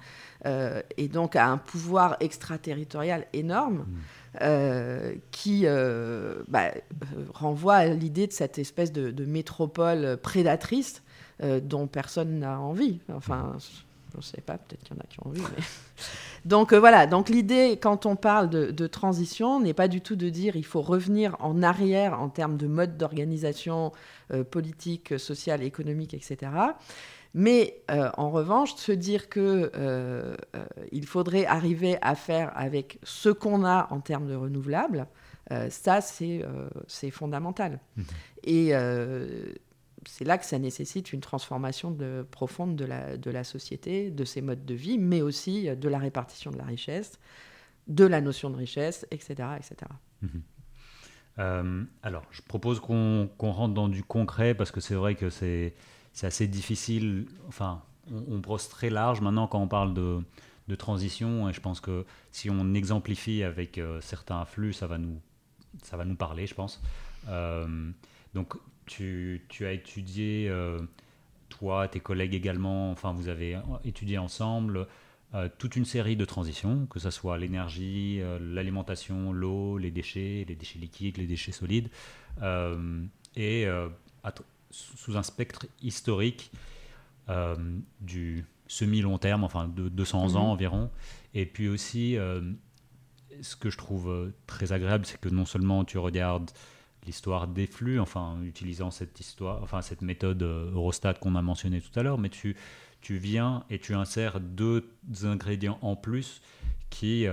et donc a un pouvoir extraterritorial énorme qui renvoie à l'idée de cette espèce de métropole prédatrice dont personne n'a envie. Enfin, je ne sais pas, peut-être qu'il y en a qui ont envie. Mais... Donc l'idée, quand on parle de transition, n'est pas du tout de dire qu'il faut revenir en arrière en termes de mode d'organisation politique, sociale, économique, etc. Mais en revanche, se dire qu'il faudrait arriver à faire avec ce qu'on a en termes de renouvelables, ça, c'est fondamental. Et... c'est là que ça nécessite une transformation profonde de la société, de ses modes de vie, mais aussi de la répartition de la richesse, de la notion de richesse, etc. etc. Alors, je propose qu'on rentre dans du concret, parce que c'est vrai que c'est assez difficile. Enfin, on brosse très large maintenant quand on parle de transition, et je pense que si on exemplifie avec certains flux, ça va nous parler, je pense. Donc, tu as étudié toi, tes collègues également, enfin vous avez étudié ensemble toute une série de transitions, que ce soit l'énergie, l'alimentation, l'eau, les déchets liquides, les déchets solides, sous un spectre historique du semi-long terme, enfin de 200 ans environ. Et puis aussi, ce que je trouve très agréable, c'est que non seulement tu regardes l'histoire des flux, enfin utilisant cette méthode Eurostat qu'on a mentionnée tout à l'heure, mais tu viens et tu insères deux ingrédients en plus qui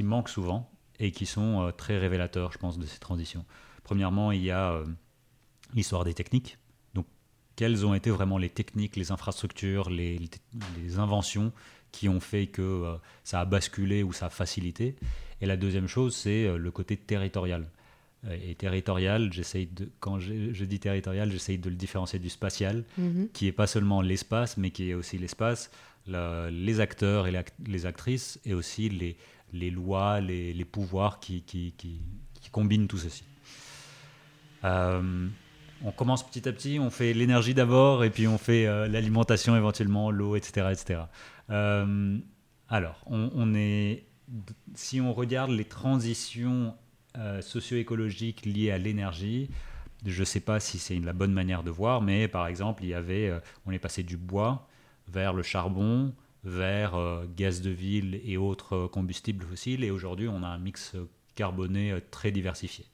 manquent souvent et qui sont très révélateurs, je pense, de ces transitions. Premièrement, il y a l'histoire des techniques. Donc, quelles ont été vraiment les techniques, les infrastructures, les inventions qui ont fait que ça a basculé ou ça a facilité. Et la deuxième chose, c'est le côté territorial. Et territorial, quand je dis territorial, j'essaye de le différencier du spatial, qui n'est pas seulement l'espace, mais qui est aussi l'espace, les acteurs et les actrices, et aussi les lois, les pouvoirs qui combinent tout ceci. On commence petit à petit, on fait l'énergie d'abord, et puis on fait l'alimentation éventuellement, l'eau, etc. etc. Alors, si on regarde les transitions socio-écologiques liées à l'énergie, je ne sais pas si c'est la bonne manière de voir, mais par exemple, on est passé du bois vers le charbon, vers gaz de ville et autres combustibles fossiles, et aujourd'hui, on a un mix carboné très diversifié.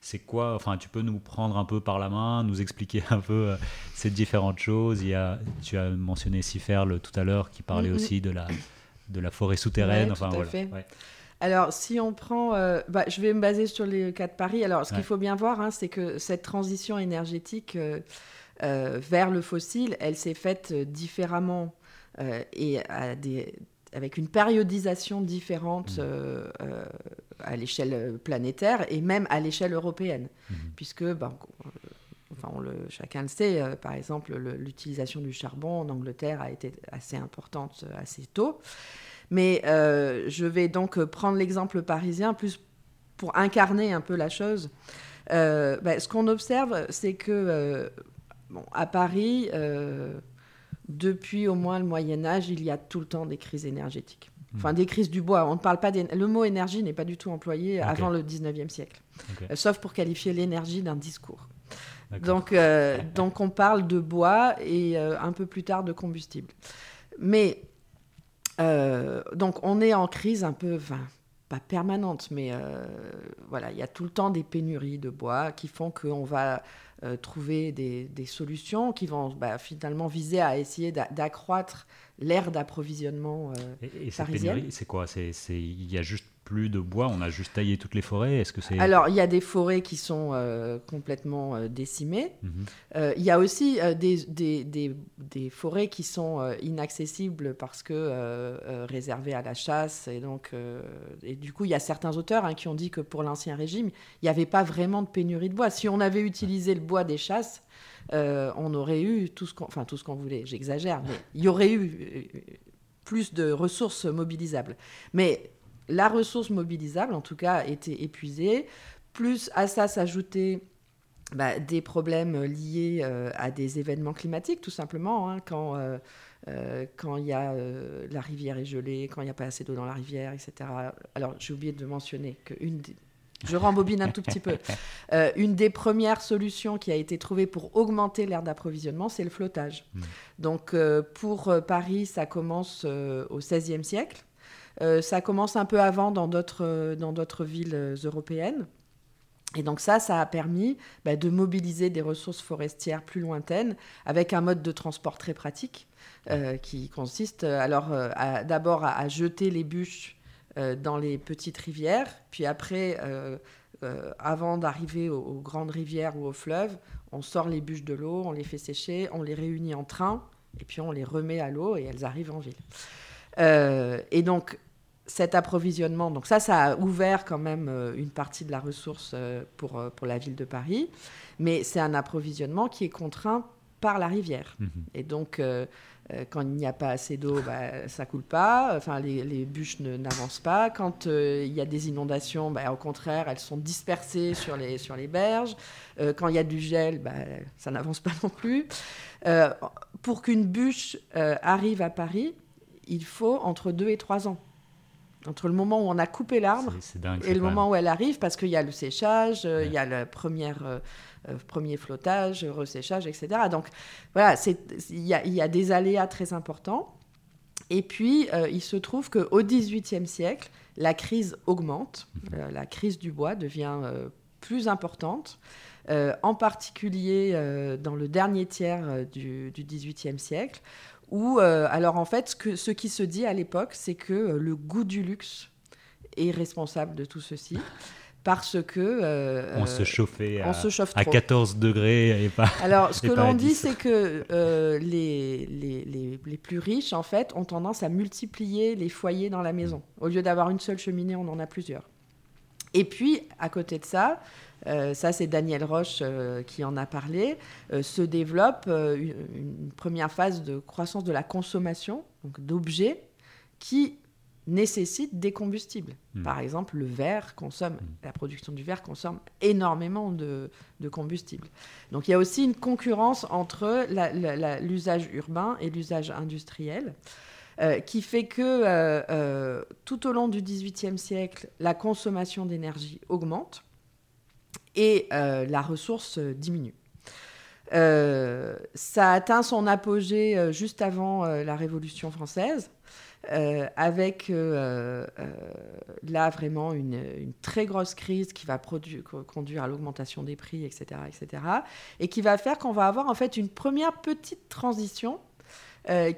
C'est quoi, enfin, tu peux nous prendre un peu par la main, nous expliquer un peu ces différentes choses. Tu as mentionné Sieferle tout à l'heure qui parlait aussi de la forêt souterraine. Ouais, enfin, tout à fait. Ouais. Alors, si on prend... je vais me baser sur les cas de Paris. Alors, ce qu'il faut bien voir, c'est que cette transition énergétique vers le fossile, elle s'est faite différemment et avec une périodisation différente à l'échelle planétaire et même à l'échelle européenne. Puisque, chacun le sait, par exemple, l'utilisation du charbon en Angleterre a été assez importante assez tôt. Mais je vais donc prendre l'exemple parisien plus pour incarner un peu la chose. Ce qu'on observe, c'est que à Paris... depuis au moins le Moyen-Âge, il y a tout le temps des crises énergétiques. Enfin, des crises du bois. On ne parle pas le mot énergie n'est pas du tout employé avant le 19e siècle, sauf pour qualifier l'énergie d'un discours. Donc, on parle de bois et un peu plus tard de combustible. Mais, donc, on est en crise un peu... pas permanente, mais il y a tout le temps des pénuries de bois qui font qu'on va trouver des solutions qui vont finalement viser à essayer d'accroître l'ère d'approvisionnement et parisienne. Pénurie, c'est quoi ? Il y a juste plus de bois, on a juste taillé toutes les forêts. Est-ce que c'est... Alors, il y a des forêts qui sont complètement décimées. Il y a aussi des forêts qui sont inaccessibles parce que réservées à la chasse. Et donc, du coup, il y a certains auteurs qui ont dit que pour l'Ancien Régime, il n'y avait pas vraiment de pénurie de bois. Si on avait utilisé le bois des chasses, on aurait eu tout ce qu'on voulait. J'exagère, mais il y aurait eu plus de ressources mobilisables. Mais... la ressource mobilisable, en tout cas, était épuisée. Plus à ça s'ajoutaient des problèmes liés à des événements climatiques, tout simplement. Quand il y a la rivière est gelée, quand il n'y a pas assez d'eau dans la rivière, etc. Alors, j'ai oublié de mentionner je rembobine un tout petit peu. Une des premières solutions qui a été trouvée pour augmenter l'aire d'approvisionnement, c'est le flottage. Donc, pour Paris, ça commence au XVIe siècle. Ça commence un peu avant dans d'autres villes européennes. Et donc ça a permis de mobiliser des ressources forestières plus lointaines avec un mode de transport très pratique qui consiste d'abord à jeter les bûches dans les petites rivières, puis après, avant d'arriver aux grandes rivières ou aux fleuves, on sort les bûches de l'eau, on les fait sécher, on les réunit en train, et puis on les remet à l'eau et elles arrivent en ville. Et donc, cet approvisionnement, donc ça a ouvert quand même une partie de la ressource pour la ville de Paris, mais c'est un approvisionnement qui est contraint par la rivière. Et donc, Quand il n'y a pas assez d'eau, bah, ça ne coule pas, enfin, les bûches n'avancent pas. Quand il y a des inondations, bah, au contraire, elles sont dispersées sur les berges. Quand il y a du gel, bah, ça n'avance pas non plus. Pour qu'une bûche arrive à Paris, il faut entre 2 et 3 ans. Entre le moment où on a coupé l'arbre et le moment où elle arrive, parce qu'il y a le séchage, il y a le premier flottage, resséchage, etc. Donc voilà, il y a des aléas très importants. Et puis, il se trouve qu'au XVIIIe siècle, la crise augmente. La crise du bois devient plus importante, en particulier dans le dernier tiers du XVIIIe siècle, où, alors en fait, ce qui se dit à l'époque, c'est que le goût du luxe est responsable de tout ceci, parce que... on se chauffe trop. À 14 degrés et pas... Alors, ce que l'on dit, c'est que les plus riches, en fait, ont tendance à multiplier les foyers dans la maison. Au lieu d'avoir une seule cheminée, on en a plusieurs. Et puis, à côté de ça... ça, c'est Daniel Roche qui en a parlé, se développe une première phase de croissance de la consommation, donc d'objets qui nécessitent des combustibles. Par exemple, le verre consomme, la production du verre consomme énormément de combustibles. Donc, il y a aussi une concurrence entre l'usage urbain et l'usage industriel, qui fait que tout au long du XVIIIe siècle, la consommation d'énergie augmente. Et la ressource diminue. Ça atteint son apogée juste avant la Révolution française, avec là vraiment une très grosse crise qui va conduire à l'augmentation des prix, etc., et qui va faire qu'on va avoir en fait une première petite transition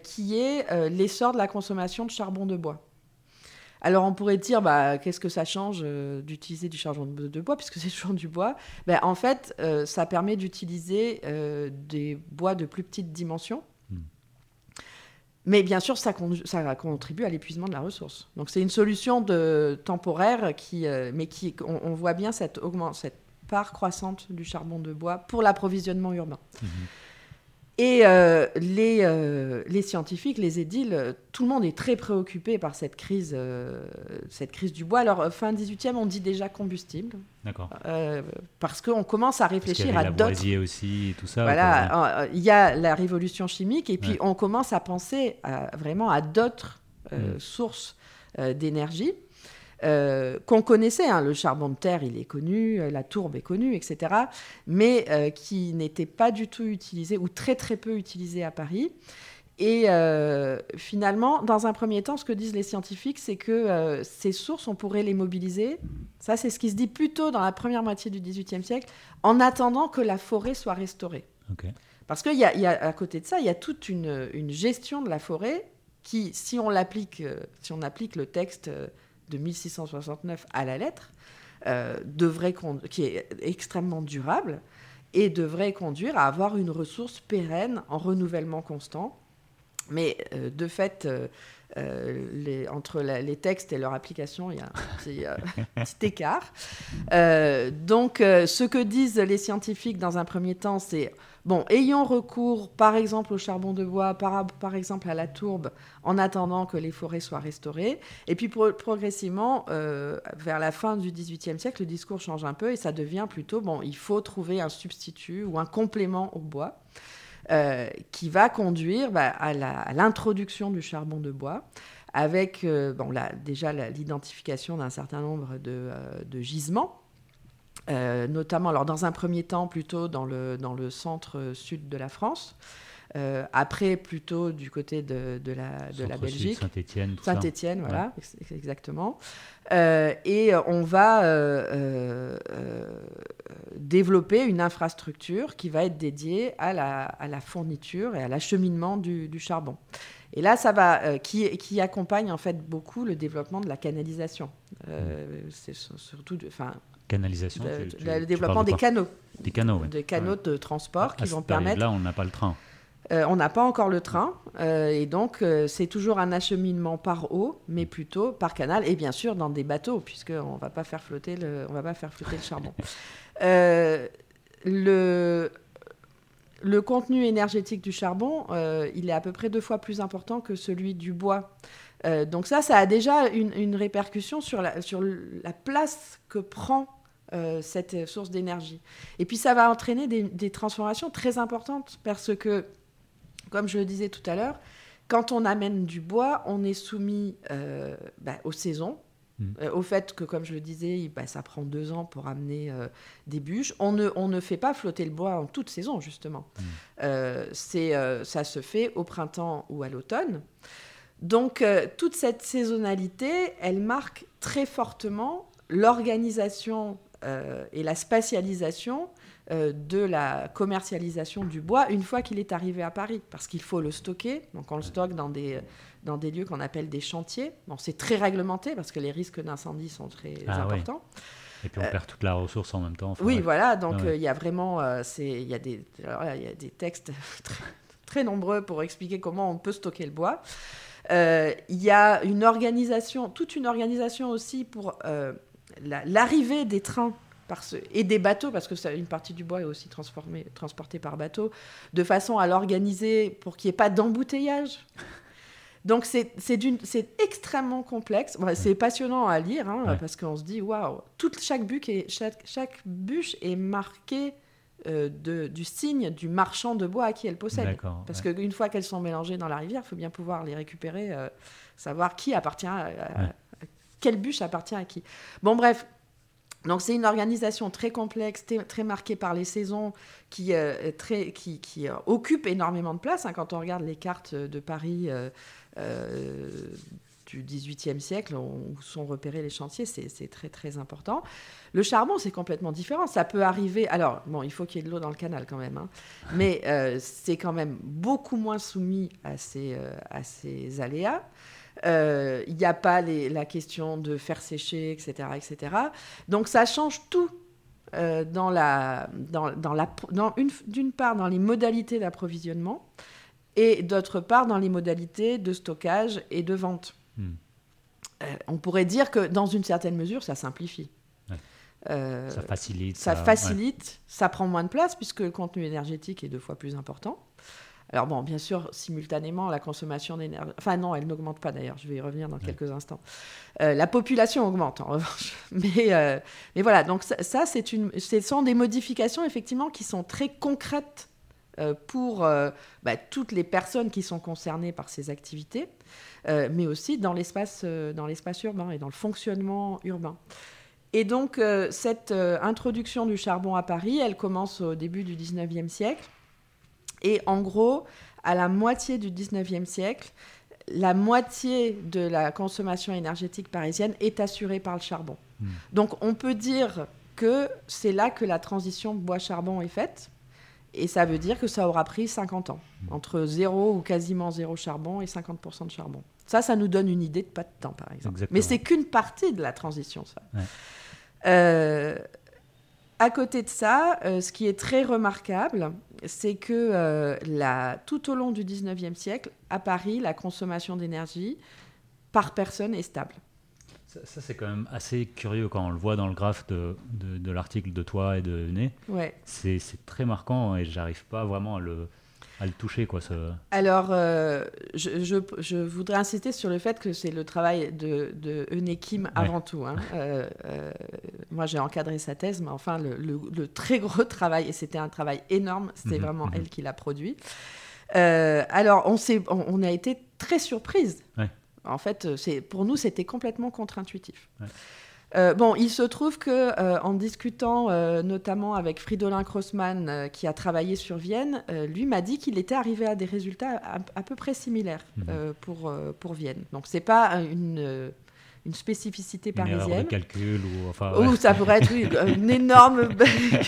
qui est l'essor de la consommation de charbon de bois. Alors, on pourrait dire, bah, qu'est-ce que ça change d'utiliser du charbon de bois, puisque c'est toujours du bois. Bah, en fait, ça permet d'utiliser des bois de plus petite dimension. Mais bien sûr, ça contribue à l'épuisement de la ressource. Donc, c'est une solution temporaire, mais on voit bien cette part croissante du charbon de bois pour l'approvisionnement urbain. Et les scientifiques, les édiles, tout le monde est très préoccupé par cette crise du bois. Alors, fin 18e, on dit déjà combustible. D'accord. Parce qu'on commence à réfléchir à d'autres... Parce qu'il y avait Lavoisier aussi et tout ça. Voilà, il y a la révolution chimique et puis on commence à penser vraiment à d'autres sources d'énergie. Qu'on connaissait, hein, le charbon de terre, il est connu, la tourbe est connue, etc., mais qui n'était pas du tout utilisé ou très très peu utilisé à Paris. Et finalement, dans un premier temps, ce que disent les scientifiques, c'est que ces sources, on pourrait les mobiliser. Ça, c'est ce qui se dit plutôt dans la première moitié du XVIIIe siècle, en attendant que la forêt soit restaurée. Okay. Parce que à côté de ça, il y a toute une gestion de la forêt qui, si on applique le texte... de 1669 à la lettre, qui est extrêmement durable et devrait conduire à avoir une ressource pérenne en renouvellement constant. Mais de fait, entre les textes et leur application, il y a un petit écart. Donc, ce que disent les scientifiques dans un premier temps, c'est ayons recours, par exemple, au charbon de bois, par exemple à la tourbe, en attendant que les forêts soient restaurées. Et puis, progressivement, vers la fin du XVIIIe siècle, le discours change un peu et ça devient plutôt il faut trouver un substitut ou un complément au bois. Qui va conduire à l'introduction du charbon de bois avec l'identification d'un certain nombre de gisements, notamment alors, dans un premier temps plutôt dans le centre-sud de la France, après plutôt du côté de la Belgique. Saint-Étienne, tout ça. Saint-Étienne, voilà, ouais. Exactement. Et on va développer une infrastructure qui va être dédiée à la fourniture et à l'acheminement du charbon. Et là, ça va qui accompagne en fait beaucoup le développement de la canalisation. C'est surtout, canalisation. Le développement des canaux. Des canaux, oui. Des canaux de transport qui vont permettre. Là, on n'a pas le train. On n'a pas encore le train, et donc c'est toujours un acheminement par eau, mais plutôt par canal, et bien sûr dans des bateaux, puisqu'on ne va pas faire flotter le charbon. Le contenu énergétique du charbon, il est à peu près 2 fois plus important que celui du bois. Donc ça a déjà une répercussion sur la place que prend cette source d'énergie. Et puis ça va entraîner des transformations très importantes parce que, comme je le disais tout à l'heure, quand on amène du bois, on est soumis aux saisons, au fait que, comme je le disais, ça prend 2 ans pour amener des bûches. On ne fait pas flotter le bois en toute saison, justement. Ça se fait au printemps ou à l'automne. Donc, toute cette saisonnalité, elle marque très fortement l'organisation et la spatialisation de la commercialisation du bois une fois qu'il est arrivé à Paris, parce qu'il faut le stocker. Donc, on le stocke dans des lieux qu'on appelle des chantiers. Bon, c'est très réglementé, parce que les risques d'incendie sont très importants. Oui. Et puis on perd toute la ressource en même temps. Enfin, oui, voilà. Donc, il y a vraiment... il y a des textes... très nombreux pour expliquer comment on peut stocker le bois. Il y a une organisation, toute une organisation aussi pour l'arrivée des trains et des bateaux, parce que une partie du bois est aussi transportée par bateau, de façon à l'organiser pour qu'il n'y ait pas d'embouteillage. Donc c'est extrêmement complexe. Bon, c'est passionnant à lire, parce qu'on se dit waouh, chaque bûche est marquée du signe du marchand de bois à qui elle possède. D'accord, parce qu'une fois qu'elles sont mélangées dans la rivière, il faut bien pouvoir les récupérer, savoir qui appartient quelle bûche appartient à qui. Bon, bref, donc c'est une organisation très complexe, très marquée par les saisons, qui occupe énormément de place. Quand on regarde les cartes de Paris du XVIIIe siècle, où sont repérés les chantiers, c'est très, très important. Le charbon, c'est complètement différent. Ça peut arriver... Alors, bon, il faut qu'il y ait de l'eau dans le canal quand même, mais c'est quand même beaucoup moins soumis à ces aléas. Il n'y a pas la question de faire sécher, etc., etc. Donc, ça change tout d'une part, dans les modalités d'approvisionnement et, d'autre part, dans les modalités de stockage et de vente. On pourrait dire que, dans une certaine mesure, ça simplifie. Ouais. Ça facilite. Ça prend moins de place, puisque le contenu énergétique est 2 fois plus important. Alors bon, bien sûr, simultanément, la consommation d'énergie... Enfin non, elle n'augmente pas d'ailleurs, je vais y revenir dans quelques instants. La population augmente, en revanche. Mais voilà, donc ça ce sont des modifications, effectivement, qui sont très concrètes pour toutes les personnes qui sont concernées par ces activités, mais aussi dans l'espace urbain et dans le fonctionnement urbain. Et donc, cette introduction du charbon à Paris, elle commence au début du XIXe siècle. Et en gros, à la moitié du XIXe siècle, la moitié de la consommation énergétique parisienne est assurée par le charbon. Donc, on peut dire que c'est là que la transition bois-charbon est faite. Et ça veut dire que ça aura pris 50 ans, entre 0 ou quasiment 0 charbon et 50% de charbon. Ça nous donne une idée de pas de temps, par exemple. Exactement. Mais c'est qu'une partie de la transition, ça. Ouais. À côté de ça, ce qui est très remarquable, c'est que tout au long du XIXe siècle, à Paris, la consommation d'énergie par personne est stable. Ça, c'est quand même assez curieux quand on le voit dans le graphe de l'article de toi et de Eunhye. Ouais. C'est très marquant et je n'arrive pas vraiment à le toucher. Quoi, Alors, je voudrais insister sur le fait que c'est le travail de Eunhye Kim avant tout. Moi, j'ai encadré sa thèse, mais enfin, le très gros travail, et c'était un travail énorme, c'était vraiment elle qui l'a produit. Alors, on a été très surprises. Ouais. En fait, pour nous, c'était complètement contre-intuitif. Ouais. Il se trouve qu'en discutant notamment avec Fridolin Crossman, qui a travaillé sur Vienne, lui m'a dit qu'il était arrivé à des résultats à peu près similaires pour Vienne. Donc, ce n'est pas une spécificité parisienne. Une erreur de calcul ou... Ça pourrait être une énorme...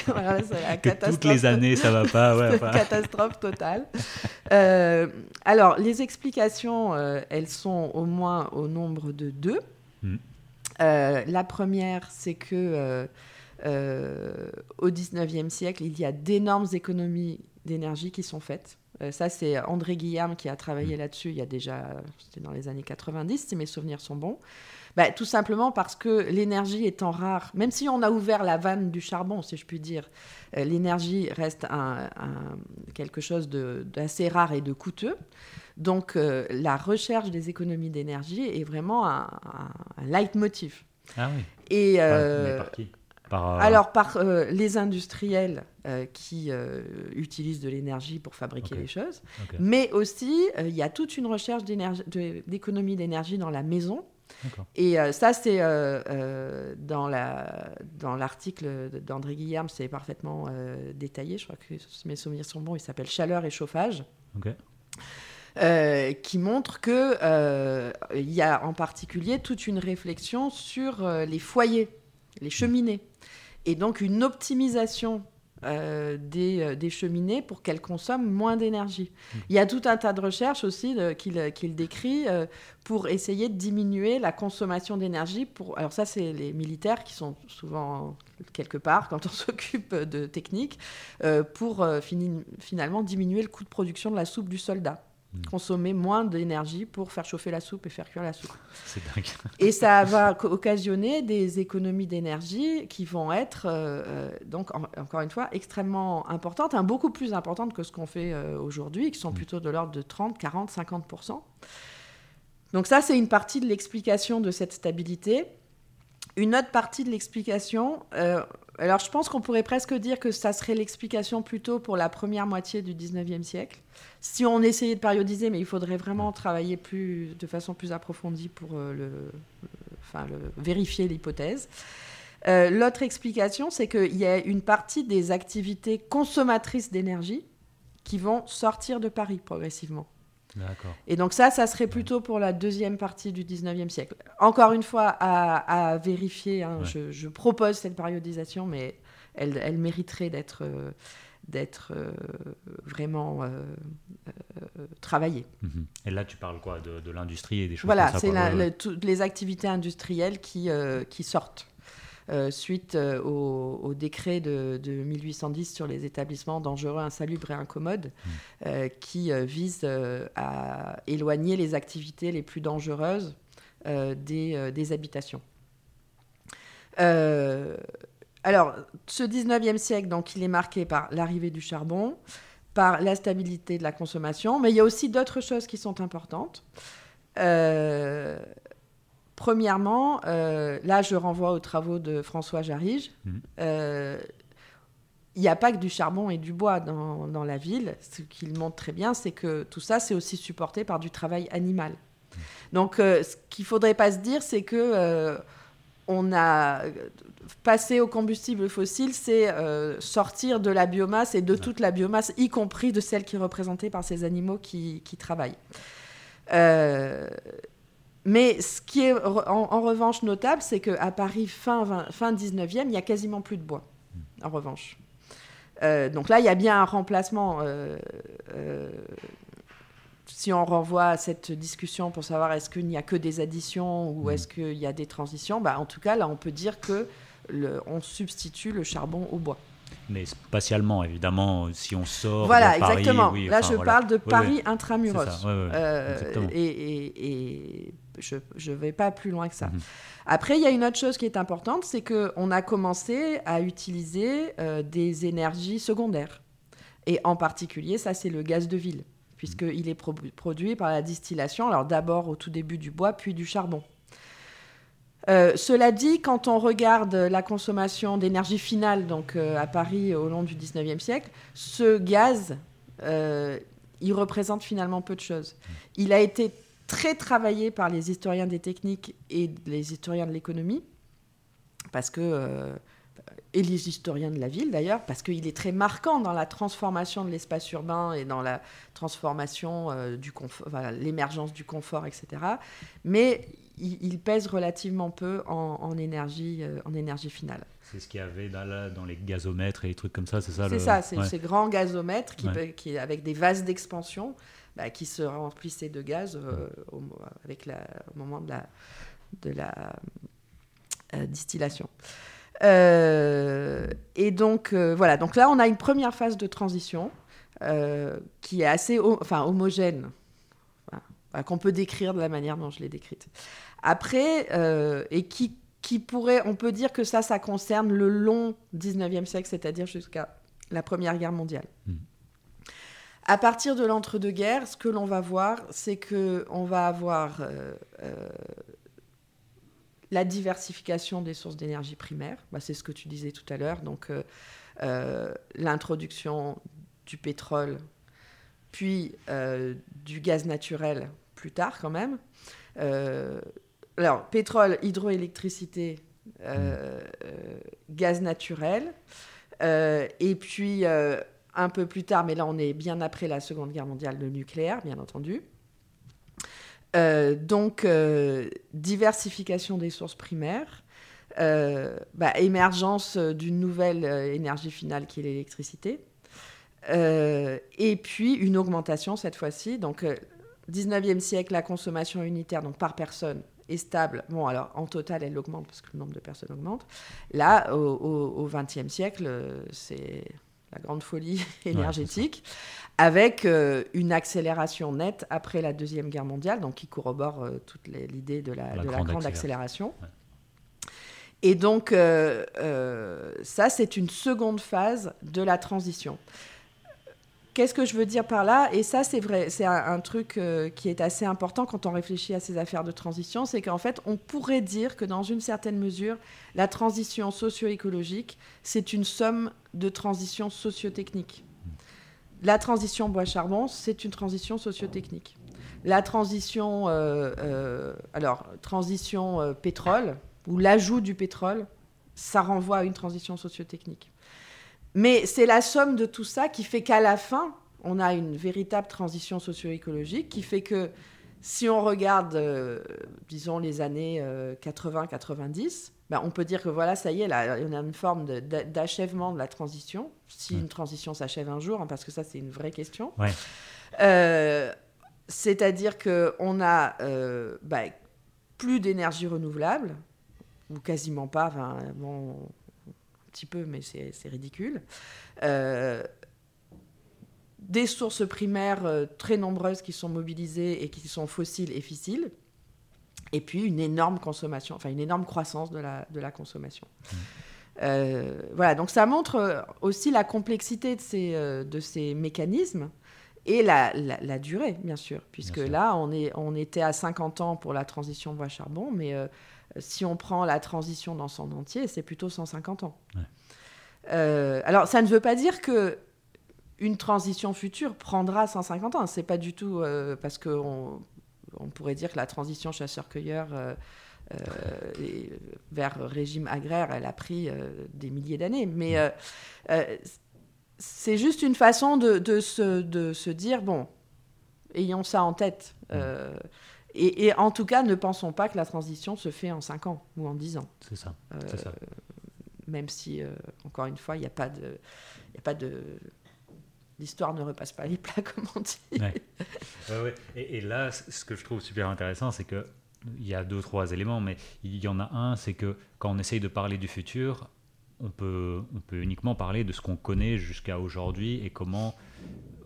voilà, catastrophe. Toutes les années, ça ne va pas. Catastrophe totale. Alors, les explications, elles sont au moins au nombre de 2. La première, c'est que au XIXe siècle, il y a d'énormes économies d'énergie qui sont faites. Ça, c'est André Guillerme qui a travaillé là-dessus. C'était dans les années 90, si mes souvenirs sont bons. bah, tout simplement parce que l'énergie étant rare, même si on a ouvert la vanne du charbon, si je puis dire, l'énergie reste quelque chose d'assez rare et de coûteux. Donc, la recherche des économies d'énergie est vraiment un leitmotiv. Ah oui. Et, mais par qui ? Alors, par les industriels qui utilisent de l'énergie pour fabriquer les choses, mais aussi, il y a toute une recherche d'économie d'énergie dans la maison. D'accord. Et ça, c'est dans l'article d'André Guillerme, c'est parfaitement détaillé. Je crois que mes souvenirs sont bons. Il s'appelle « Chaleur et chauffage ». Ok. Qui montre qu'il y a en particulier toute une réflexion sur les foyers, les cheminées, et donc une optimisation des cheminées pour qu'elles consomment moins d'énergie. Il y a tout un tas de recherches aussi qu'il décrit pour essayer de diminuer la consommation d'énergie. Alors ça, c'est les militaires qui sont souvent quelque part quand on s'occupe de techniques pour finalement diminuer le coût de production de la soupe du soldat. Consommer moins d'énergie pour faire chauffer la soupe et faire cuire la soupe. C'est dingue. Et ça va occasionner des économies d'énergie qui vont être, donc encore une fois, extrêmement importantes, hein, beaucoup plus importantes que ce qu'on fait aujourd'hui, qui sont plutôt de l'ordre de 30, 40, 50%. Donc ça, c'est une partie de l'explication de cette stabilité. Une autre partie de l'explication... alors, je pense qu'on pourrait presque dire que ça serait l'explication plutôt pour la première moitié du 19e siècle. Si on essayait de périodiser, mais il faudrait vraiment travailler de façon plus approfondie pour vérifier l'hypothèse. L'autre explication, c'est qu'il y a une partie des activités consommatrices d'énergie qui vont sortir de Paris progressivement. D'accord. Et donc ça serait plutôt pour la deuxième partie du 19e siècle. Encore une fois, à vérifier, hein, je propose cette périodisation, mais elle mériterait d'être vraiment travaillée. Et là, tu parles quoi de l'industrie et des choses comme ça. Voilà, c'est toutes les activités industrielles qui sortent. Suite au décret de 1810 sur les établissements dangereux, insalubres et incommodes, qui vise à éloigner les activités les plus dangereuses des habitations. Alors, ce 19e siècle, donc, il est marqué par l'arrivée du charbon, par la stabilité de la consommation, mais il y a aussi d'autres choses qui sont importantes. Premièrement, là, je renvoie aux travaux de François Jarige. Il n'y a pas que du charbon et du bois dans la ville. Ce qu'il montre très bien, c'est que tout ça, c'est aussi supporté par du travail animal. Donc, ce qu'il ne faudrait pas se dire, c'est que on a passé au combustible fossile, c'est sortir de la biomasse et de toute la biomasse, y compris de celle qui est représentée par ces animaux qui travaillent. Mais ce qui est en revanche notable, c'est qu'à Paris, fin 19e, il n'y a quasiment plus de bois, en revanche. Donc là, il y a bien un remplacement. Si on renvoie à cette discussion pour savoir est-ce qu'il n'y a que des additions ou est-ce qu'il y a des transitions, bah, en tout cas, là, on peut dire qu'on substitue le charbon au bois. Mais spatialement, évidemment, si on sort de Paris... Exactement. Oui, là, parle de Paris intramuros. C'est ça. Et je ne vais pas plus loin que ça. Après, il y a une autre chose qui est importante, c'est qu'on a commencé à utiliser des énergies secondaires. Et en particulier, ça, c'est le gaz de ville, puisqu'il est produit par la distillation. Alors d'abord, au tout début, du bois, puis du charbon. Cela dit, quand on regarde la consommation d'énergie finale donc, à Paris au long du 19e siècle, ce gaz, il représente finalement peu de choses. Il a été très travaillé par les historiens des techniques et les historiens de l'économie, et les historiens de la ville d'ailleurs, parce qu'il est très marquant dans la transformation de l'espace urbain et dans la transformation du confort, l'émergence du confort, etc. Mais il pèse relativement peu en énergie finale. C'est ce qu'il y avait dans les gazomètres et les trucs comme ça, c'est ça? C'est ces grands gazomètres qui, avec des vases d'expansion qui se remplissaient de gaz au moment de la distillation. Et donc, voilà. Donc là, on a une première phase de transition qui est assez homogène. qu'on peut décrire de la manière dont je l'ai décrite. Après, et qui pourrait, on peut dire que ça concerne le long 19e siècle, c'est-à-dire jusqu'à la Première Guerre mondiale. Mmh. À partir de l'entre-deux-guerres, ce que l'on va voir, c'est qu'on va avoir la diversification des sources d'énergie primaires. Bah, c'est ce que tu disais tout à l'heure. Donc, l'introduction du pétrole, puis du gaz naturel plus tard quand même. Alors, pétrole, hydroélectricité, gaz naturel, et puis... un peu plus tard, mais là on est bien après la Seconde Guerre mondiale, le nucléaire, bien entendu. Donc, diversification des sources primaires, émergence d'une nouvelle énergie finale qui est l'électricité, et puis une augmentation cette fois-ci. Donc, 19e siècle, la consommation unitaire, donc par personne, est stable. Bon, alors en total, elle augmente parce que le nombre de personnes augmente. Là, au 20e siècle, c'est... la grande folie énergétique, ouais, avec une accélération nette après la Deuxième Guerre mondiale, donc qui corrobore toute l'idée de la grande accélération. Ouais. Et donc, ça, c'est une seconde phase de la transition. Qu'est-ce que je veux dire par là ? Et ça, c'est vrai, c'est un truc qui est assez important quand on réfléchit à ces affaires de transition, c'est qu'en fait, on pourrait dire que dans une certaine mesure, la transition socio-écologique, c'est une somme de transitions socio-techniques. La transition bois-charbon, c'est une transition socio-technique. La transition, pétrole, ou l'ajout du pétrole, ça renvoie à une transition socio-technique. Mais c'est la somme de tout ça qui fait qu'à la fin, on a une véritable transition socio-écologique qui fait que si on regarde, disons, les années 80-90, ben on peut dire que voilà, ça y est, là, on a une forme d'achèvement de la transition, si une transition s'achève un jour, hein, parce que ça, c'est une vraie question. Ouais. C'est-à-dire qu'on a plus d'énergie renouvelable, ou quasiment pas, petit peu, mais c'est ridicule. Des sources primaires très nombreuses qui sont mobilisées et qui sont fossiles et fissiles, et puis une énorme consommation, enfin une énorme croissance de la consommation. Voilà, donc ça montre aussi la complexité de ces mécanismes et la durée, bien sûr, puisque bien sûr. Là, on était à 50 ans pour la transition bois-charbon, mais... si on prend la transition dans son entier, c'est plutôt 150 ans. Ouais. Alors, ça ne veut pas dire qu'une transition future prendra 150 ans. Ce n'est pas du tout... parce qu'on pourrait dire que la transition chasseur-cueilleur vers régime agraire, elle a pris des milliers d'années. Mais c'est juste une façon de se dire, bon, ayons ça en tête... Et en tout cas, ne pensons pas que la transition se fait en 5 ans ou en 10 ans. C'est ça. Même si, encore une fois, l'histoire ne repasse pas les plats, comme on dit. Ouais. Ouais. Et là, ce que je trouve super intéressant, c'est qu'il y a 2-3 éléments, mais il y en a un, c'est que quand on essaye de parler du futur, on peut uniquement parler de ce qu'on connaît jusqu'à aujourd'hui et comment...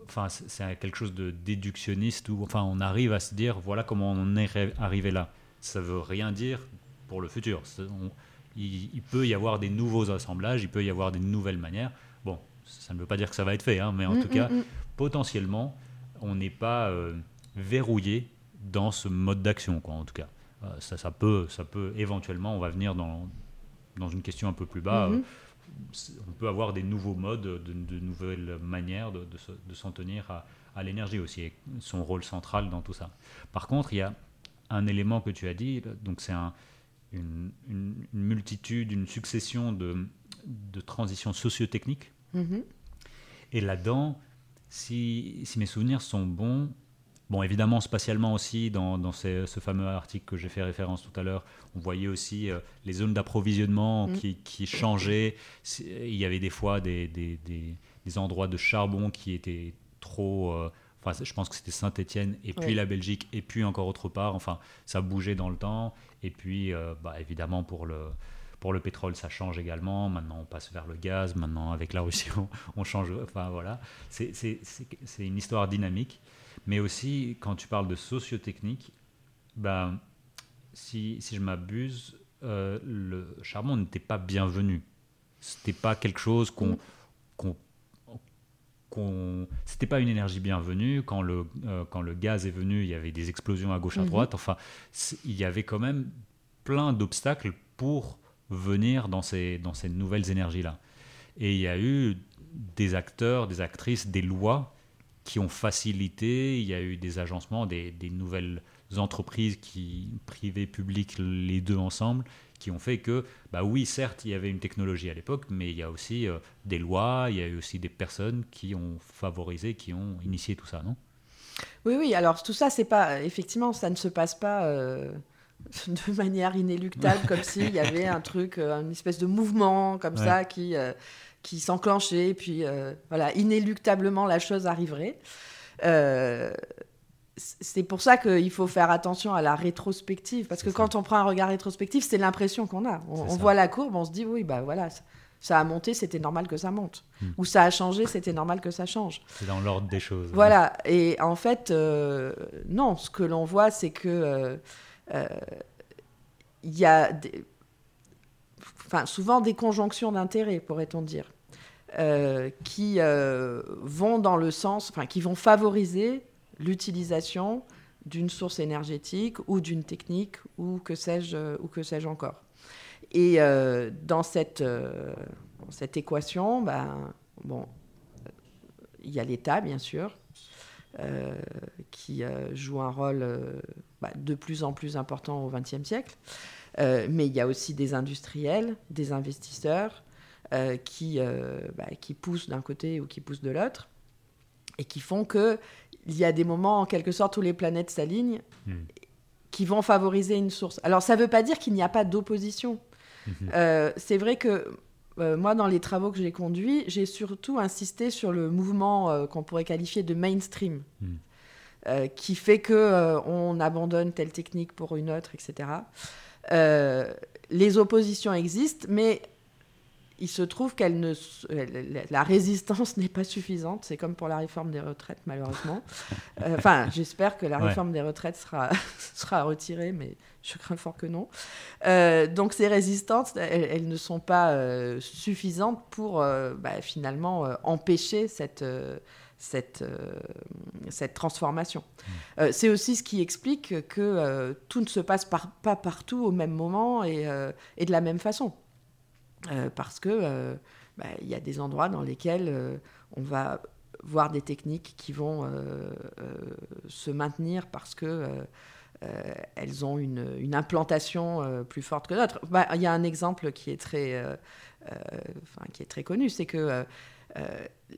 Enfin, c'est quelque chose de déductionniste où enfin, on arrive à se dire voilà comment on est arrivé là. Ça ne veut rien dire pour le futur. Il peut y avoir des nouveaux assemblages, il peut y avoir des nouvelles manières. Bon, ça ne veut pas dire que ça va être fait, hein, mais en tout cas, potentiellement, on n'est pas verrouillé dans ce mode d'action, quoi, en tout cas. Ça peut éventuellement, on va venir dans une question un peu plus bas... on peut avoir des nouveaux modes, de nouvelles manières de s'en tenir à l'énergie aussi, et son rôle central dans tout ça. Par contre, il y a un élément que tu as dit, donc c'est une multitude, une succession de transitions socio-techniques. Mm-hmm. Et là-dedans, si mes souvenirs sont bons, bon, évidemment, spatialement aussi, dans ce fameux article que j'ai fait référence tout à l'heure, on voyait aussi les zones d'approvisionnement qui changeaient. Il y avait des fois des endroits de charbon qui étaient trop... je pense que c'était Saint-Étienne, et puis la Belgique, et puis encore autre part. Enfin, ça bougeait dans le temps. Et puis, évidemment, pour le pétrole, ça change également. Maintenant, on passe vers le gaz. Maintenant, avec la Russie, on change. Enfin, voilà. C'est une histoire dynamique. Mais aussi, quand tu parles de sociotechnique, ben, si je m'abuse, le charbon n'était pas bienvenu. C'était pas quelque chose qu'on c'était pas une énergie bienvenue. Quand le gaz est venu, il y avait des explosions à gauche, à droite. Enfin, il y avait quand même plein d'obstacles pour venir dans ces nouvelles énergies-là. Et il y a eu des acteurs, des actrices, des lois qui ont facilité, il y a eu des agencements, des nouvelles entreprises privées, publiques, les deux ensemble, qui ont fait que, bah oui, certes, il y avait une technologie à l'époque, mais il y a aussi des lois, il y a eu aussi des personnes qui ont favorisé, qui ont initié tout ça, non ? Oui, alors tout ça, c'est pas, effectivement, ça ne se passe pas... de manière inéluctable, comme s'il y avait un truc, une espèce de mouvement comme ça qui s'enclenchait, et puis voilà, inéluctablement la chose arriverait. C'est pour ça qu'il faut faire attention à la rétrospective, parce que quand on prend un regard rétrospectif, c'est l'impression qu'on a. On voit la courbe, on se dit oui, bah voilà, ça a monté, c'était normal que ça monte. Ou ça a changé, c'était normal que ça change. C'est dans l'ordre des choses. Voilà, ouais. Et en fait, non, ce que l'on voit, c'est que... y a souvent des conjonctions d'intérêts, pourrait-on dire, qui vont dans le sens, qui vont favoriser l'utilisation d'une source énergétique ou d'une technique ou que sais-je encore. Et dans cette équation, il y a l'État, bien sûr, qui joue un rôle de plus en plus important au XXe siècle. Mais il y a aussi des industriels, des investisseurs qui poussent d'un côté ou qui poussent de l'autre, et qui font qu'il y a des moments, en quelque sorte, où les planètes s'alignent, qui vont favoriser une source. Alors, ça ne veut pas dire qu'il n'y a pas d'opposition. C'est vrai que moi, dans les travaux que j'ai conduits, j'ai surtout insisté sur le mouvement qu'on pourrait qualifier de mainstream, qui fait qu'on abandonne telle technique pour une autre, etc. Les oppositions existent, mais il se trouve qu'elles la résistance n'est pas suffisante. C'est comme pour la réforme des retraites, malheureusement. J'espère que la réforme des retraites sera retirée, mais je crains fort que non. Donc ces résistances, elles ne sont pas suffisantes pour finalement empêcher cette transformation. C'est aussi ce qui explique que tout ne se passe pas partout au même moment et de la même façon. Parce que y a des endroits dans lesquels on va voir des techniques qui vont se maintenir parce que elles ont une implantation plus forte que d'autres. Il y a un exemple qui est très connu, c'est que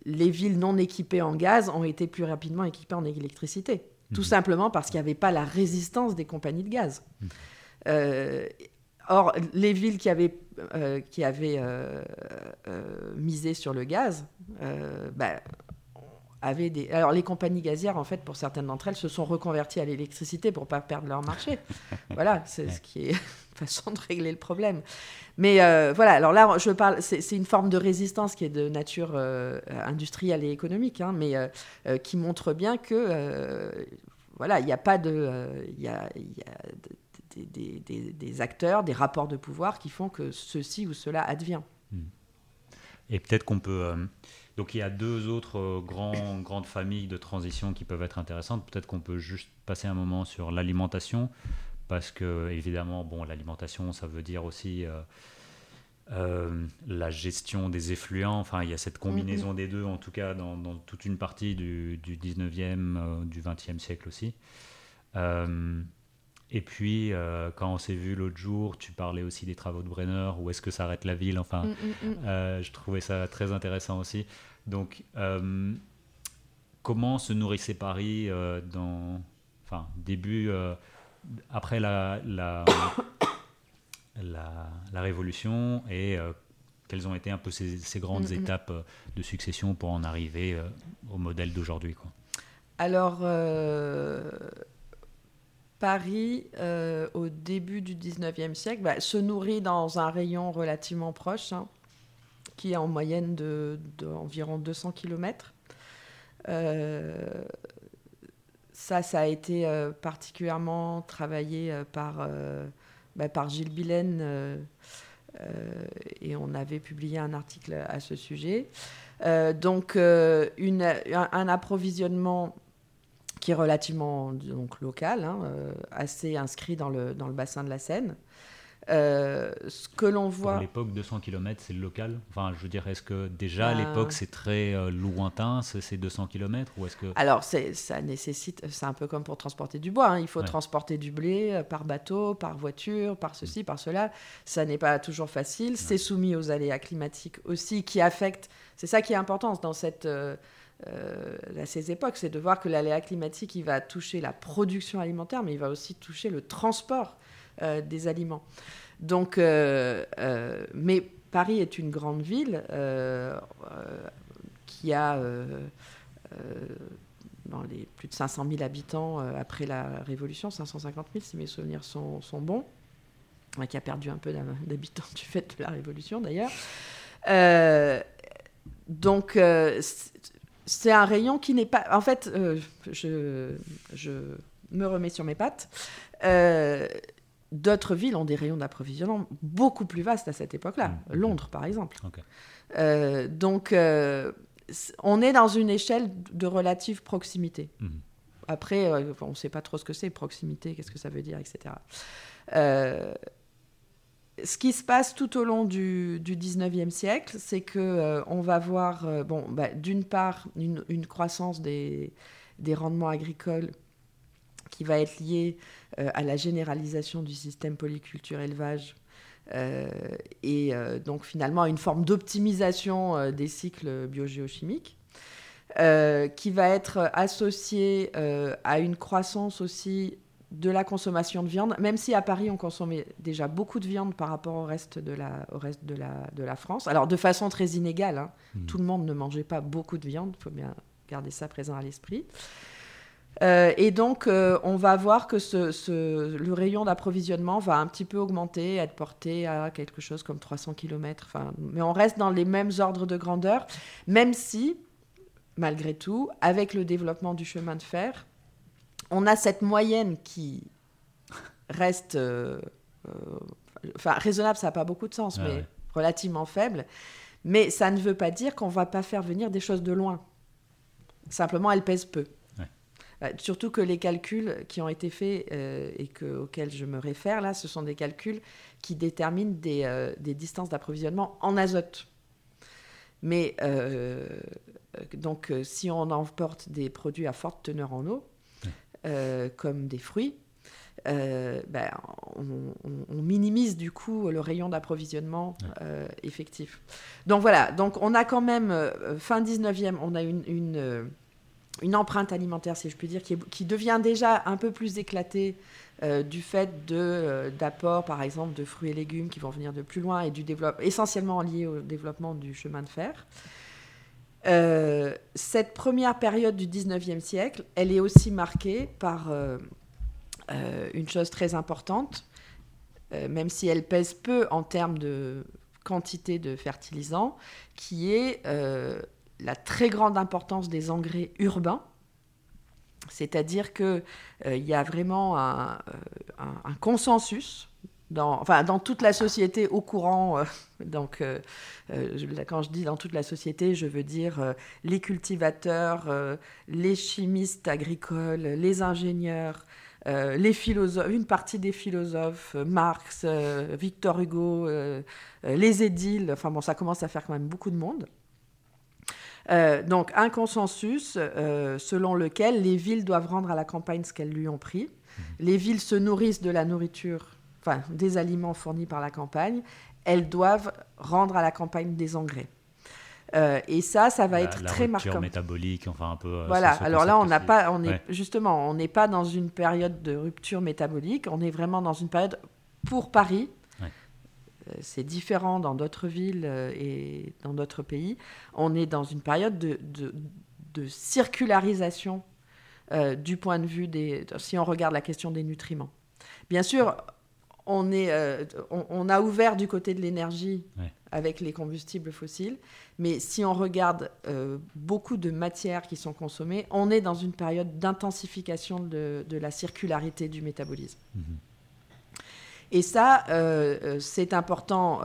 les villes non équipées en gaz ont été plus rapidement équipées en électricité, tout simplement parce qu'il n'y avait pas la résistance des compagnies de gaz. Or, les villes qui avaient misé sur le gaz, avaient des... Alors, les compagnies gazières, en fait, pour certaines d'entre elles, se sont reconverties à l'électricité pour ne pas perdre leur marché. Voilà, c'est ce qui est une façon de régler le problème. Mais voilà, alors là, je parle... C'est une forme de résistance qui est de nature industrielle et économique, hein, mais qui montre bien que, voilà, il n'y a pas de... Des acteurs, des rapports de pouvoir qui font que ceci ou cela advient. Et peut-être qu'on peut... donc il y a deux autres grandes familles de transition qui peuvent être intéressantes. Peut-être qu'on peut juste passer un moment sur l'alimentation, parce que évidemment, l'alimentation, ça veut dire aussi la gestion des effluents. Enfin, il y a cette combinaison des deux, en tout cas dans toute une partie du 19e, du 20e siècle aussi. Et puis, quand on s'est vu l'autre jour, tu parlais aussi des travaux de Brenner, où est-ce que s'arrête la ville ? Enfin, je trouvais ça très intéressant aussi. Donc, comment se nourrissait Paris début, après la Révolution, et quelles ont été un peu ces grandes étapes de succession pour en arriver au modèle d'aujourd'hui, quoi. Alors... Paris, au début du 19e siècle, se nourrit dans un rayon relativement proche, hein, qui est en moyenne d'environ 200 km. Ça a été particulièrement travaillé par Gilles Billen et on avait publié un article à ce sujet. Donc un approvisionnement qui est relativement donc, local, assez inscrit dans le bassin de la Seine. Ce que l'on voit... À l'époque, 200 km, c'est le local. Enfin, je veux dire, est-ce que déjà, à l'époque, c'est très lointain, c'est 200 km ou est-ce que... Alors, ça nécessite... C'est un peu comme pour transporter du bois. Il faut transporter du blé par bateau, par voiture, par ceci, par cela. Ça n'est pas toujours facile. Ouais. C'est soumis aux aléas climatiques aussi qui affectent... C'est ça qui est important dans cette... à ces époques, c'est de voir que l'aléa climatique, il va toucher la production alimentaire, mais il va aussi toucher le transport des aliments. Donc, mais Paris est une grande ville qui a dans les plus de 500 000 habitants après la Révolution, 550 000 si mes souvenirs sont bons, qui a perdu un peu d'habitants du fait de la Révolution d'ailleurs. Donc c'est un rayon qui n'est pas... En fait, je me remets sur mes pattes. D'autres villes ont des rayons d'approvisionnement beaucoup plus vastes à cette époque-là. Londres, par exemple. Okay. Donc, on est dans une échelle de relative proximité. Après, on ne sait pas trop ce que c'est, proximité, qu'est-ce que ça veut dire, etc. Ce qui se passe tout au long du 19e siècle, c'est qu'on va voir, d'une part, une croissance des rendements agricoles qui va être liée à la généralisation du système polyculture-élevage et donc finalement à une forme d'optimisation des cycles biogéochimiques qui va être associée à une croissance aussi de la consommation de viande, même si à Paris, on consommait déjà beaucoup de viande par rapport au reste de la France. Alors, de façon très inégale. Tout le monde ne mangeait pas beaucoup de viande. Il faut bien garder ça présent à l'esprit. Et donc, on va voir que le rayon d'approvisionnement va un petit peu augmenter, être porté à quelque chose comme 300 km. Mais on reste dans les mêmes ordres de grandeur, même si, malgré tout, avec le développement du chemin de fer... On a cette moyenne qui reste... raisonnable, ça n'a pas beaucoup de sens, mais relativement faible. Mais ça ne veut pas dire qu'on ne va pas faire venir des choses de loin. Simplement, elles pèsent peu. Surtout que les calculs qui ont été faits auxquels je me réfère, là, ce sont des calculs qui déterminent des distances d'approvisionnement en azote. Mais donc, si on emporte des produits à forte teneur en eau, comme des fruits, on minimise du coup le rayon d'approvisionnement effectif. Donc voilà, donc on a quand même, fin 19e, on a une empreinte alimentaire, si je puis dire, qui devient déjà un peu plus éclatée du fait d'apports, par exemple, de fruits et légumes qui vont venir de plus loin et essentiellement liés au développement du chemin de fer. Cette première période du 19e siècle, elle est aussi marquée par une chose très importante, même si elle pèse peu en termes de quantité de fertilisants, qui est la très grande importance des engrais urbains. C'est-à-dire qu'il y a vraiment un consensus dans toute la société au courant, quand je dis dans toute la société, je veux dire les cultivateurs, les chimistes agricoles, les ingénieurs, les philosophes, une partie des philosophes, Marx, Victor Hugo, les édiles, ça commence à faire quand même beaucoup de monde. Donc un consensus selon lequel les villes doivent rendre à la campagne ce qu'elles lui ont pris, les villes se nourrissent de la nourriture, des aliments fournis par la campagne, elles doivent rendre à la campagne des engrais. Et ça va être très marquant. La rupture métabolique, un peu... Voilà, alors là, on n'a pas... Justement, on n'est pas dans une période de rupture métabolique, on est vraiment dans une période pour Paris. C'est différent dans d'autres villes et dans d'autres pays. On est dans une période de circularisation du point de vue des... Si on regarde la question des nutriments. Bien sûr... On a ouvert du côté de l'énergie avec les combustibles fossiles. Mais si on regarde beaucoup de matières qui sont consommées, on est dans une période d'intensification de la circularité du métabolisme. Mmh. Et ça, c'est important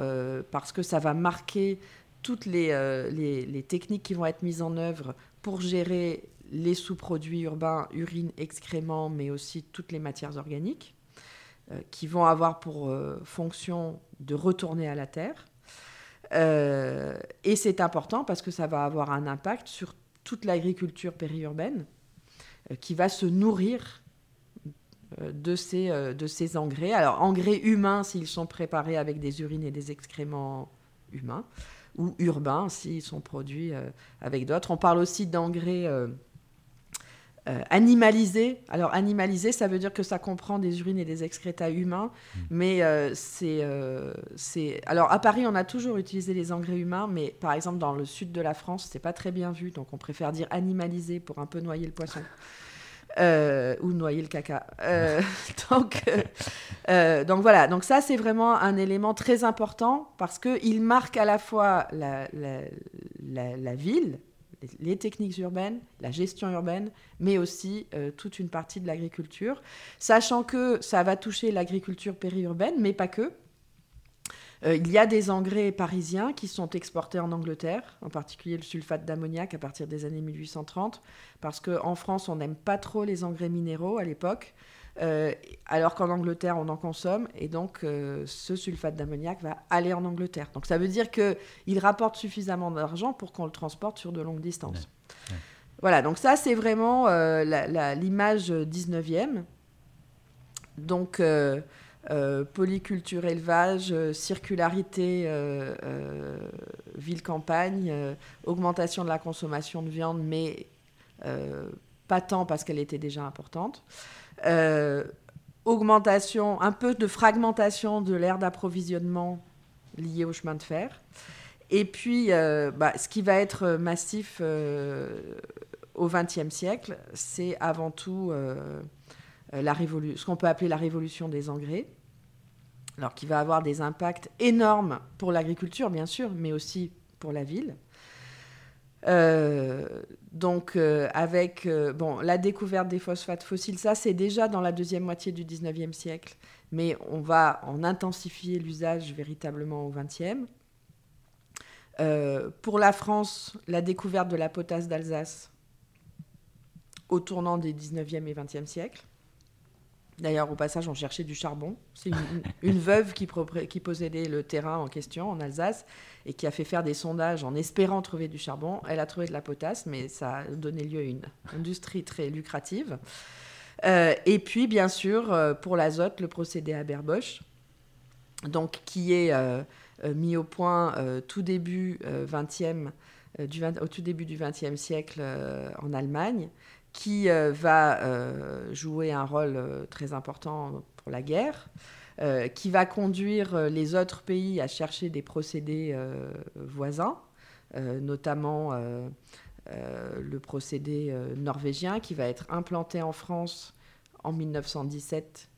parce que ça va marquer toutes les techniques qui vont être mises en œuvre pour gérer les sous-produits urbains, urine, excréments, mais aussi toutes les matières organiques qui vont avoir pour fonction de retourner à la terre. Et c'est important parce que ça va avoir un impact sur toute l'agriculture périurbaine qui va se nourrir de ces engrais. Alors, engrais humains s'ils sont préparés avec des urines et des excréments humains, ou urbains s'ils sont produits avec d'autres. On parle aussi d'engrais animalisés. Alors, animalisés, ça veut dire que ça comprend des urines et des excréta humains, mais c'est... Alors, à Paris, on a toujours utilisé les engrais humains, mais par exemple, dans le sud de la France, c'est pas très bien vu, donc on préfère dire animalisé pour un peu noyer le poisson. Ou noyer le caca. Donc voilà, donc ça c'est vraiment un élément très important parce qu'il marque à la fois la ville, les techniques urbaines, la gestion urbaine, mais aussi toute une partie de l'agriculture, sachant que ça va toucher l'agriculture périurbaine, mais pas que. Il y a des engrais parisiens qui sont exportés en Angleterre, en particulier le sulfate d'ammoniac à partir des années 1830, parce qu'en France, on n'aime pas trop les engrais minéraux à l'époque, alors qu'en Angleterre, on en consomme, et donc ce sulfate d'ammoniac va aller en Angleterre. Donc ça veut dire qu'il rapporte suffisamment d'argent pour qu'on le transporte sur de longues distances. Ouais. Voilà, donc ça, c'est vraiment l'image 19e. Donc... polyculture, élevage, circularité, ville-campagne, augmentation de la consommation de viande, mais pas tant parce qu'elle était déjà importante. Augmentation, un peu de fragmentation de l'aire d'approvisionnement liée au chemin de fer. Et puis, ce qui va être massif au XXe siècle, c'est avant tout... ce qu'on peut appeler la révolution des engrais, alors qui va avoir des impacts énormes pour l'agriculture, bien sûr, mais aussi pour la ville. Avec la découverte des phosphates fossiles, ça, c'est déjà dans la deuxième moitié du 19e siècle, mais on va en intensifier l'usage véritablement au 20e. Pour la France, la découverte de la potasse d'Alsace au tournant des 19e et 20e siècles. D'ailleurs, au passage, on cherchait du charbon. C'est une veuve qui possédait le terrain en question, en Alsace, et qui a fait faire des sondages en espérant trouver du charbon. Elle a trouvé de la potasse, mais ça a donné lieu à une industrie très lucrative. Et puis, bien sûr, pour l'azote, le procédé Haber-Bosch, donc, qui est mis au point au tout début du XXe siècle en Allemagne, qui va jouer un rôle très important pour la guerre, qui va conduire les autres pays à chercher des procédés voisins, notamment le procédé norvégien qui va être implanté en France en 1917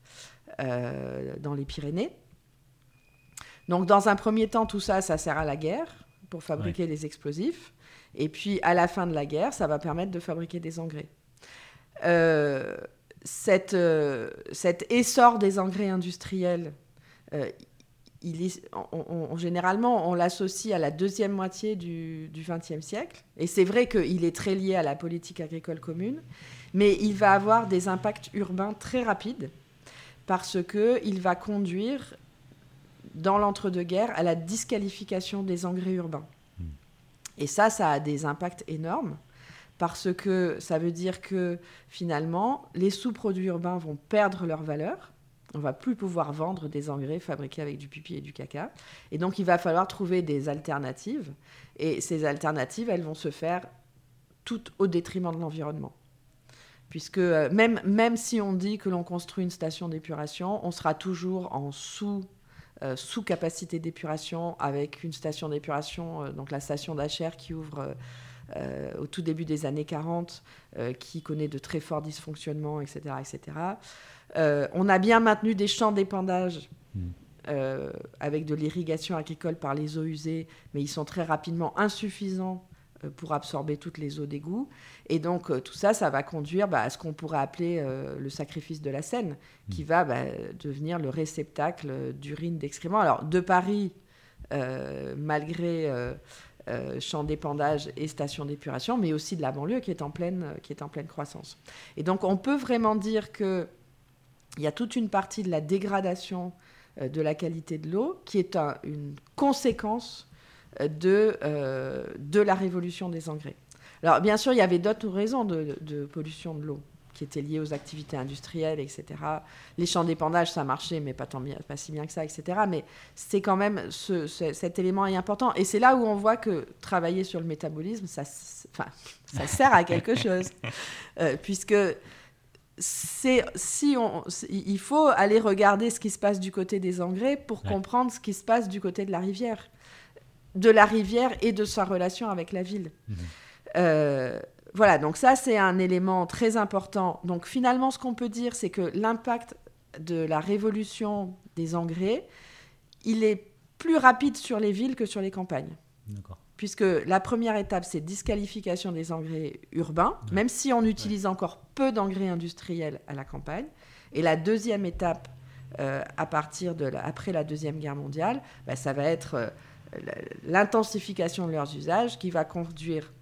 dans les Pyrénées. Donc dans un premier temps, tout ça, ça sert à la guerre pour fabriquer les explosifs. Et puis à la fin de la guerre, ça va permettre de fabriquer des engrais. Cet essor des engrais industriels, généralement, on l'associe à la deuxième moitié du XXe siècle. Et c'est vrai qu'il est très lié à la politique agricole commune, mais il va avoir des impacts urbains très rapides parce qu'il va conduire, dans l'entre-deux-guerres, à la disqualification des engrais urbains. Et ça a des impacts énormes. Parce que ça veut dire que, finalement, les sous-produits urbains vont perdre leur valeur. On ne va plus pouvoir vendre des engrais fabriqués avec du pipi et du caca. Et donc, il va falloir trouver des alternatives. Et ces alternatives, elles vont se faire toutes au détriment de l'environnement. Puisque même si on dit que l'on construit une station d'épuration, on sera toujours en sous-capacité d'épuration avec une station d'épuration, donc la station d'Achères qui ouvre... au tout début des années 40, qui connaît de très forts dysfonctionnements, etc. On a bien maintenu des champs d'épandage avec de l'irrigation agricole par les eaux usées, mais ils sont très rapidement insuffisants pour absorber toutes les eaux d'égout. Et donc, tout ça, ça va conduire à ce qu'on pourrait appeler le sacrifice de la Seine, qui va devenir le réceptacle d'urine, d'excréments. Alors, de Paris, malgré champs d'épandage et stations d'épuration, mais aussi de la banlieue qui est en pleine croissance. Et donc, on peut vraiment dire qu'il y a toute une partie de la dégradation de la qualité de l'eau qui est une conséquence de la révolution des engrais. Alors, bien sûr, il y avait d'autres raisons de pollution de l'eau qui étaient liées aux activités industrielles, etc. Les champs d'épandage, ça marchait, mais pas si bien que ça, etc. Mais c'est quand même cet élément est important. Et c'est là où on voit que travailler sur le métabolisme, ça sert à quelque chose. Puisque il faut aller regarder ce qui se passe du côté des engrais pour comprendre ce qui se passe du côté de la rivière. De la rivière et de sa relation avec la ville. Voilà, donc ça, c'est un élément très important. Donc finalement, ce qu'on peut dire, c'est que l'impact de la révolution des engrais, il est plus rapide sur les villes que sur les campagnes. D'accord. Puisque la première étape, c'est disqualification des engrais urbains, même si on utilise encore peu d'engrais industriels à la campagne. Et la deuxième étape, après la Deuxième Guerre mondiale, ça va être l'intensification de leurs usages qui va conduire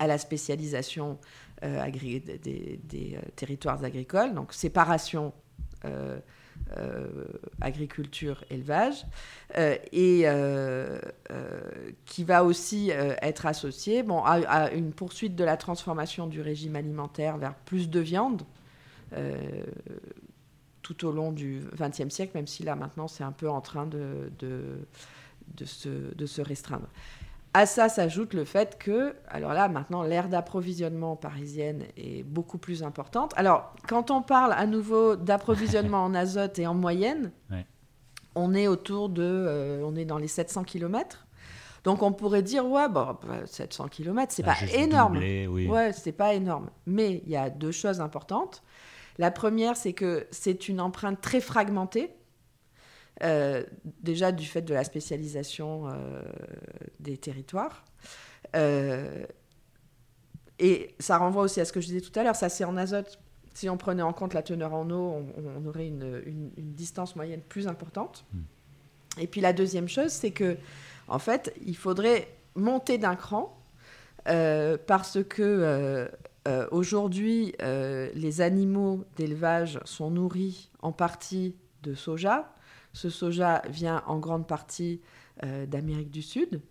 à la spécialisation des territoires agricoles, donc séparation agriculture-élevage, qui va aussi être associée à une poursuite de la transformation du régime alimentaire vers plus de viande tout au long du XXe siècle, même si là maintenant c'est un peu en train de se restreindre. À ça s'ajoute le fait que, alors là, maintenant, l'ère d'approvisionnement parisienne est beaucoup plus importante. Alors, quand on parle à nouveau d'approvisionnement en azote et en moyenne, on est on est dans les 700 km. Donc, on pourrait dire, 700 km, c'est pas énorme. Doublé, oui. Ouais, c'est pas énorme. Mais il y a deux choses importantes. La première, c'est que c'est une empreinte très fragmentée. Déjà du fait de la spécialisation des territoires. Et ça renvoie aussi à ce que je disais tout à l'heure, ça c'est en azote. Si on prenait en compte la teneur en eau, on aurait une distance moyenne plus importante. Et puis la deuxième chose, c'est que, en fait, il faudrait monter d'un cran parce que aujourd'hui, les animaux d'élevage sont nourris en partie de soja. Ce soja vient en grande partie d'Amérique du Sud.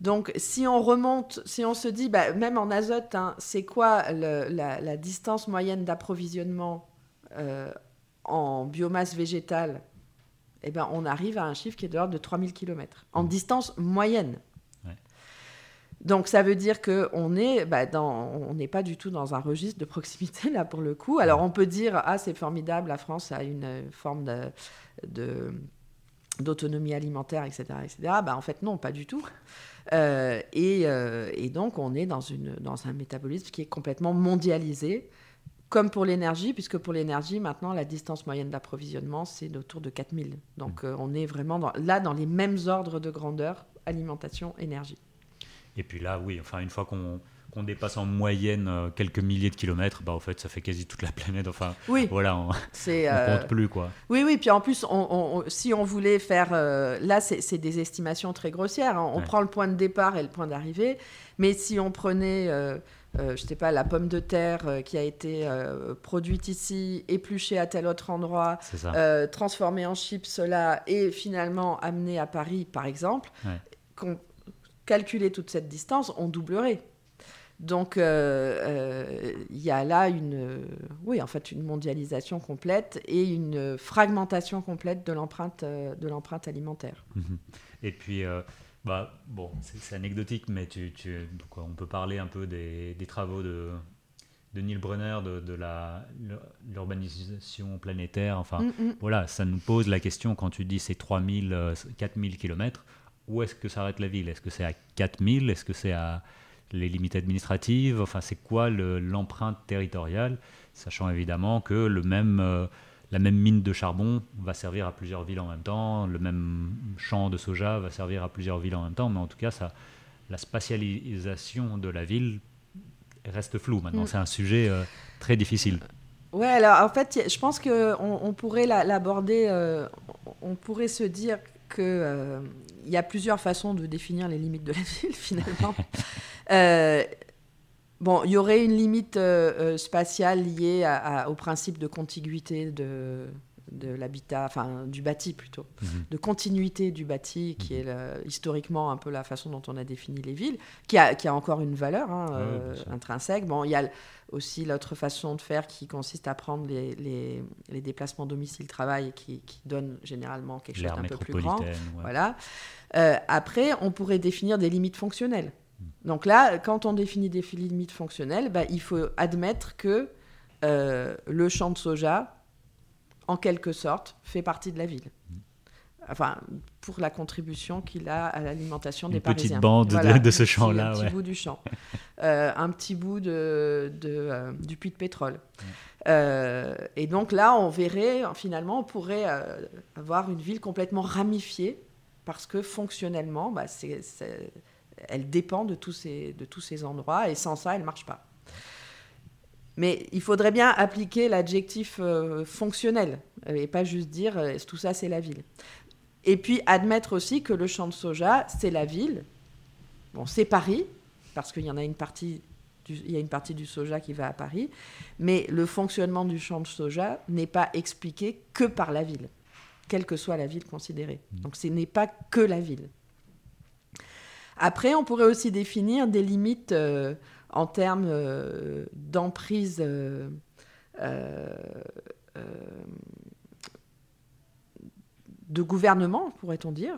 Donc, si on remonte, si on se dit, même en azote, c'est quoi la distance moyenne d'approvisionnement en biomasse végétale ? Eh bien, on arrive à un chiffre qui est de l'ordre de 3000 km, en distance moyenne. Ouais. Donc, ça veut dire qu'on n'est pas du tout dans un registre de proximité, là, pour le coup. Alors, on peut dire, c'est formidable, la France a une forme d'autonomie alimentaire, etc., etc. En fait, non, pas du tout. Et donc, on est dans un métabolisme qui est complètement mondialisé, comme pour l'énergie, puisque pour l'énergie, maintenant, la distance moyenne d'approvisionnement, c'est autour de 4000. Donc, on est vraiment dans les mêmes ordres de grandeur, alimentation, énergie. Et puis là, oui, enfin, une fois qu'on dépasse en moyenne quelques milliers de kilomètres, en fait, ça fait quasi toute la planète. Enfin, oui, voilà, on compte plus, quoi. Oui, oui. Puis en plus, si on voulait faire... là, c'est des estimations très grossières. On prend le point de départ et le point d'arrivée. Mais si on prenait, je ne sais pas, la pomme de terre qui a été produite ici, épluchée à tel autre endroit, transformée en chips là, et finalement amenée à Paris, par exemple, calculer toute cette distance, on doublerait. Donc, il y a là une mondialisation complète et une fragmentation complète de l'empreinte alimentaire. Et puis, c'est anecdotique, mais on peut parler un peu des travaux de Neil Brenner, de l'urbanisation planétaire. Enfin, voilà, ça nous pose la question quand tu dis ces 3000, 4000 kilomètres, où est-ce que s'arrête la ville ? Est-ce que c'est à 4000 ? Est-ce que c'est à... les limites administratives, enfin c'est quoi l'empreinte territoriale, sachant évidemment que la même mine de charbon va servir à plusieurs villes en même temps, le même champ de soja va servir à plusieurs villes en même temps, mais en tout cas, ça, la spatialisation de la ville reste floue maintenant. C'est un sujet très difficile. Oui, alors en fait, je pense qu'on pourrait l'aborder, on pourrait se dire qu'il y a plusieurs façons de définir les limites de la ville, finalement. Bon, il y aurait une limite spatiale liée au principe de contiguïté de l'habitat, enfin du bâti plutôt, de continuité du bâti, qui est historiquement un peu la façon dont on a défini les villes, qui a encore une valeur intrinsèque. Bon, il y a aussi l'autre façon de faire qui consiste à prendre les déplacements domicile-travail qui donne généralement quelque chose d'un peu plus grand. Ouais. Voilà. Après, on pourrait définir des limites fonctionnelles. Donc là, quand on définit des limites fonctionnelles, il faut admettre que le champ de soja, en quelque sorte, fait partie de la ville. Enfin, pour la contribution qu'il a à l'alimentation des Parisiens. Une petite bande de ce champ-là. Un petit bout du champ. Un petit bout du puits de pétrole. Et donc là, on verrait, finalement, on pourrait avoir une ville complètement ramifiée, parce que fonctionnellement, elle dépend de tous ces endroits, et sans ça, elle ne marche pas. Mais il faudrait bien appliquer l'adjectif fonctionnel, et pas juste dire « tout ça, c'est la ville ». Et puis, admettre aussi que le champ de soja, c'est la ville. Bon, c'est Paris, parce qu'il y en a une partie du soja qui va à Paris, mais le fonctionnement du champ de soja n'est pas expliqué que par la ville, quelle que soit la ville considérée. Donc, ce n'est pas que la ville. Après, on pourrait aussi définir des limites en termes d'emprise de gouvernement, pourrait-on dire.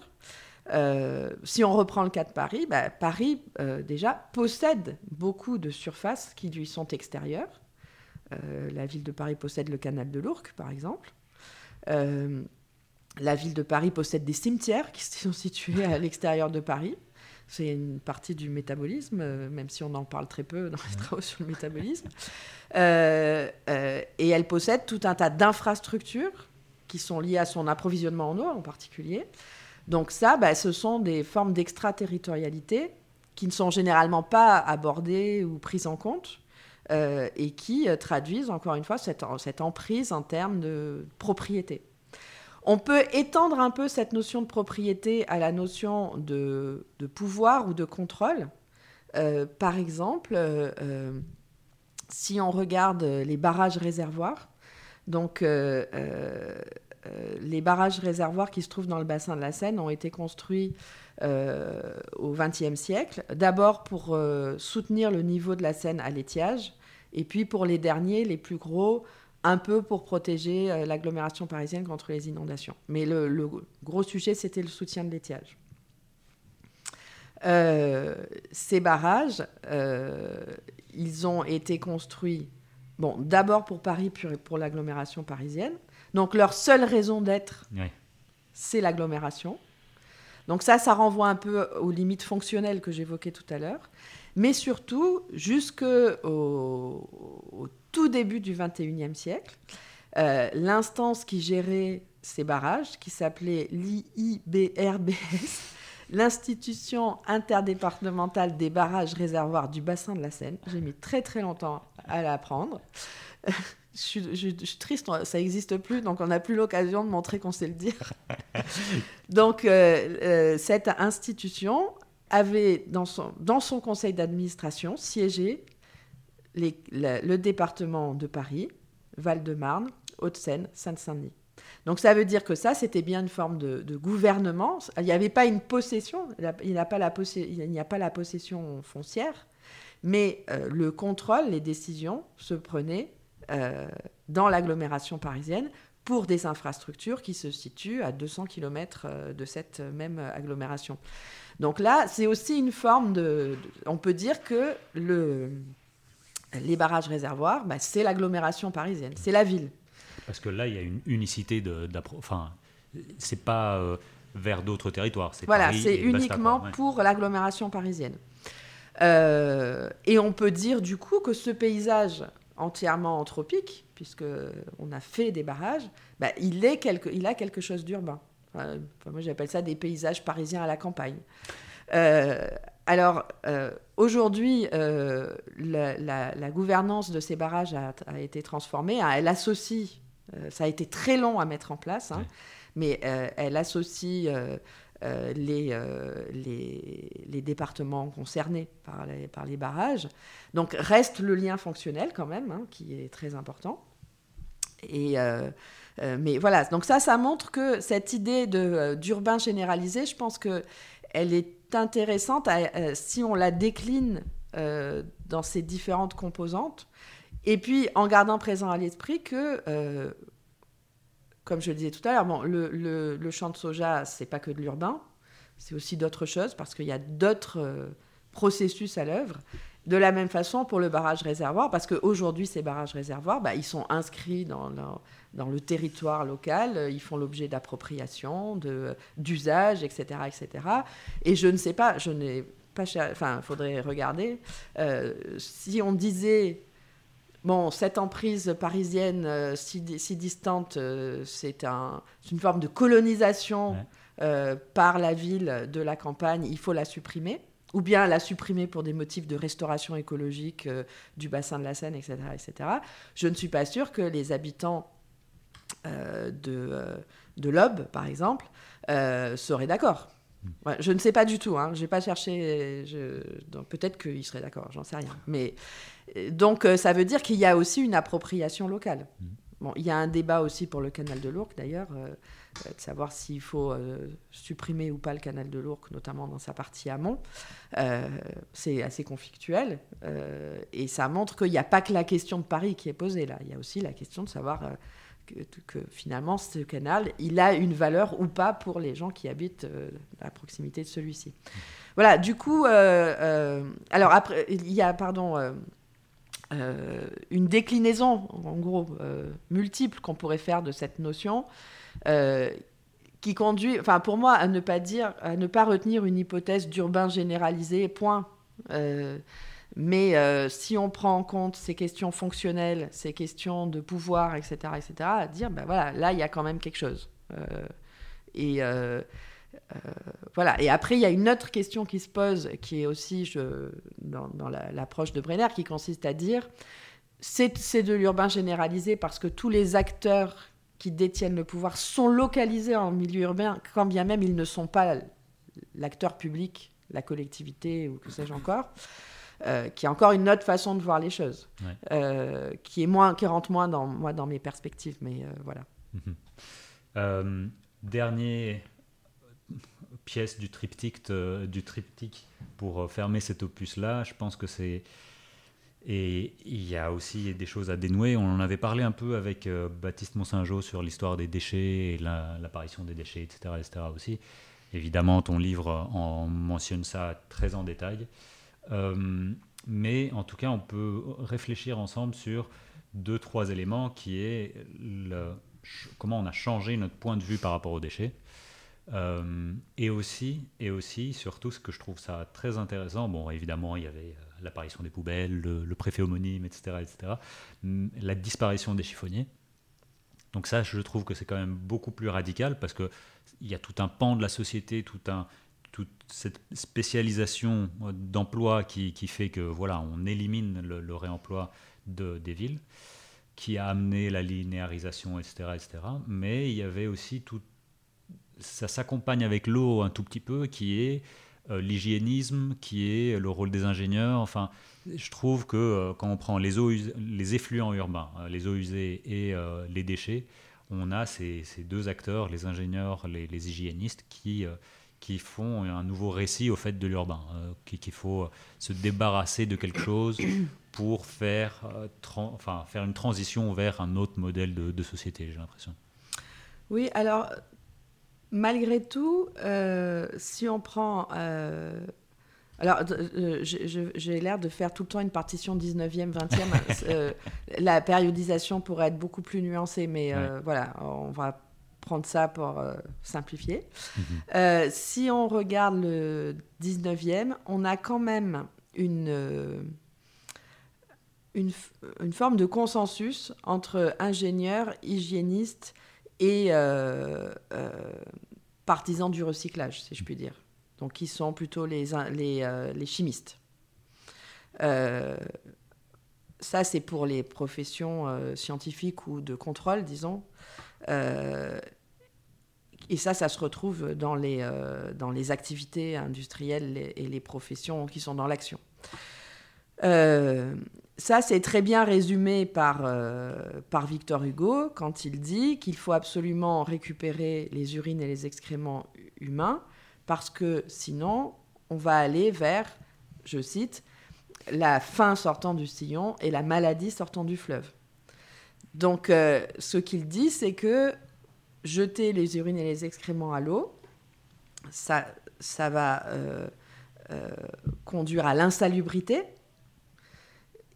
Si on reprend le cas de Paris, Paris, déjà, possède beaucoup de surfaces qui lui sont extérieures. La ville de Paris possède le canal de l'Ourcq, par exemple. La ville de Paris possède des cimetières qui sont situés à l'extérieur de Paris. C'est une partie du métabolisme, même si on en parle très peu dans les travaux sur le métabolisme. Et elle possède tout un tas d'infrastructures qui sont liées à son approvisionnement en eau, en particulier. Donc ça, ce sont des formes d'extraterritorialité qui ne sont généralement pas abordées ou prises en compte et qui traduisent, encore une fois, cette emprise en termes de propriété. On peut étendre un peu cette notion de propriété à la notion de pouvoir ou de contrôle. Par exemple, si on regarde les barrages réservoirs, donc les barrages réservoirs qui se trouvent dans le bassin de la Seine ont été construits au XXe siècle, d'abord pour soutenir le niveau de la Seine à l'étiage, et puis pour les derniers, les plus gros, un peu pour protéger l'agglomération parisienne contre les inondations. Mais le gros sujet, c'était le soutien de l'étiage. Ces barrages, ils ont été construits, d'abord pour Paris, puis pour l'agglomération parisienne. Donc, leur seule raison d'être, c'est l'agglomération. Donc ça renvoie un peu aux limites fonctionnelles que j'évoquais tout à l'heure. Mais surtout, jusqu'au tout début du XXIe siècle, l'instance qui gérait ces barrages, qui s'appelait l'IIBRBS, l'Institution interdépartementale des barrages réservoirs du bassin de la Seine. J'ai mis très très longtemps à l'apprendre. Je suis triste, ça n'existe plus, donc on n'a plus l'occasion de montrer qu'on sait le dire. Donc, cette institution avait, dans son conseil d'administration, siégé le département de Paris, Val-de-Marne, Haute-Seine, Seine-Saint-Denis. Donc, ça veut dire que ça, c'était bien une forme de gouvernement. Il n'y avait pas une possession, il n'y a pas la possession foncière, mais le contrôle, les décisions se prenaient dans l'agglomération parisienne pour des infrastructures qui se situent à 200 km de cette même agglomération. Donc là, c'est aussi une forme on peut dire que les barrages réservoirs, c'est l'agglomération parisienne, c'est la ville. Parce que là, il y a une unicité c'est pas vers d'autres territoires. Paris c'est uniquement pour l'agglomération parisienne. Et on peut dire du coup que ce paysage entièrement anthropique, puisqu'on a fait des barrages, bah, il a quelque chose d'urbain. Enfin, moi, j'appelle ça des paysages parisiens à la campagne. Aujourd'hui, la gouvernance de ces barrages a été transformée. Hein, elle associe, ça a été très long à mettre en place, hein, mais elle associe les départements concernés par les barrages. Donc reste le lien fonctionnel quand même, hein, qui est très important. Mais voilà, donc ça montre que cette idée d'urbain généralisé, je pense qu'elle est intéressante si on la décline dans ses différentes composantes. Et puis, en gardant présent à l'esprit que, comme je le disais tout à l'heure, bon, le champ de soja, c'est pas que de l'urbain, c'est aussi d'autres choses, parce qu'il y a d'autres processus à l'œuvre. De la même façon pour le barrage réservoir, parce qu'aujourd'hui, ces barrages réservoirs, bah, ils sont inscrits dans le territoire local, ils font l'objet d'appropriation, d'usage, etc., etc. Et je ne sais pas, il faudrait regarder, si on disait... Bon, cette emprise parisienne si distante, c'est une forme de colonisation par la ville de la campagne. Il faut la supprimer, ou bien la supprimer pour des motifs de restauration écologique du bassin de la Seine, etc., etc. Je ne suis pas sûre que les habitants de l'Aube, par exemple, seraient d'accord. Ouais, je ne sais pas du tout, hein, j'ai pas cherché, donc peut-être qu'ils seraient d'accord, j'en sais rien. Mais, donc ça veut dire qu'il y a aussi une appropriation locale. Bon, il y a un débat aussi pour le canal de l'Ourcq d'ailleurs, de savoir s'il faut supprimer ou pas le canal de l'Ourcq, notamment dans sa partie amont. C'est assez conflictuel et ça montre qu'il n'y a pas que la question de Paris qui est posée là, il y a aussi la question de savoir... que finalement, ce canal, il a une valeur ou pas pour les gens qui habitent à proximité de celui-ci. Voilà, du coup... alors, après, il y a, une déclinaison, en gros, multiple qu'on pourrait faire de cette notion, qui conduit, enfin, pour moi, à ne pas retenir une hypothèse d'urbain généralisé, point. Mais si on prend en compte ces questions fonctionnelles, ces questions de pouvoir, etc., etc., à dire, ben voilà, là, il y a quand même quelque chose. Voilà. Et après, il y a une autre question qui se pose, qui est aussi dans l'approche de Brenner, qui consiste à dire, c'est de l'urbain généralisé parce que tous les acteurs qui détiennent le pouvoir sont localisés en milieu urbain, quand bien même ils ne sont pas l'acteur public, la collectivité ou que sais-je encore. Qui est encore une autre façon de voir les choses, qui rentre moins dans mes perspectives, mais voilà. Dernière pièce du triptyque, pour fermer cet opus-là, je pense que c'est... Et il y a aussi des choses à dénouer. On en avait parlé un peu avec Baptiste Mont-Saint-Jean sur l'histoire des déchets, et l'apparition des déchets, etc., etc. aussi. Évidemment, ton livre en mentionne ça très en détail. Mais en tout cas, on peut réfléchir ensemble sur 2-3 éléments qui est comment on a changé notre point de vue par rapport aux déchets, et aussi surtout ce que je trouve ça très intéressant. Bon, évidemment, il y avait l'apparition des poubelles, le préfet homonyme, etc., etc., la disparition des chiffonniers. Donc ça, je trouve que c'est quand même beaucoup plus radical parce que il y a tout un pan de la société, toute cette spécialisation d'emploi qui fait que voilà, on élimine le réemploi des villes, qui a amené la linéarisation, etc., etc. Mais il y avait aussi tout, ça s'accompagne avec l'eau un tout petit peu, qui est l'hygiénisme, qui est le rôle des ingénieurs. Enfin, je trouve que quand on prend les effluents urbains, les eaux usées et les déchets, on a ces deux acteurs, les ingénieurs, les hygiénistes, qui font un nouveau récit au fait de l'urbain, qu'il faut se débarrasser de quelque chose pour faire une transition vers un autre modèle de société, j'ai l'impression. Oui, alors malgré tout, si on prend... j'ai l'air de faire tout le temps une partition 19e, 20e. La périodisation pourrait être beaucoup plus nuancée, mais voilà, on va... prendre ça pour simplifier. Si on regarde le 19e, on a quand même une forme de consensus entre ingénieurs, hygiénistes et partisans du recyclage, si je puis dire. Donc, qui sont plutôt les chimistes. Ça, c'est pour les professions scientifiques ou de contrôle, disons. Et ça se retrouve dans les activités industrielles et les professions qui sont dans l'action. Ça, c'est très bien résumé par Victor Hugo quand il dit qu'il faut absolument récupérer les urines et les excréments humains parce que sinon, on va aller vers, je cite, « la faim sortant du sillon et la maladie sortant du fleuve ». Donc, ce qu'il dit, c'est que jeter les urines et les excréments à l'eau, ça va conduire à l'insalubrité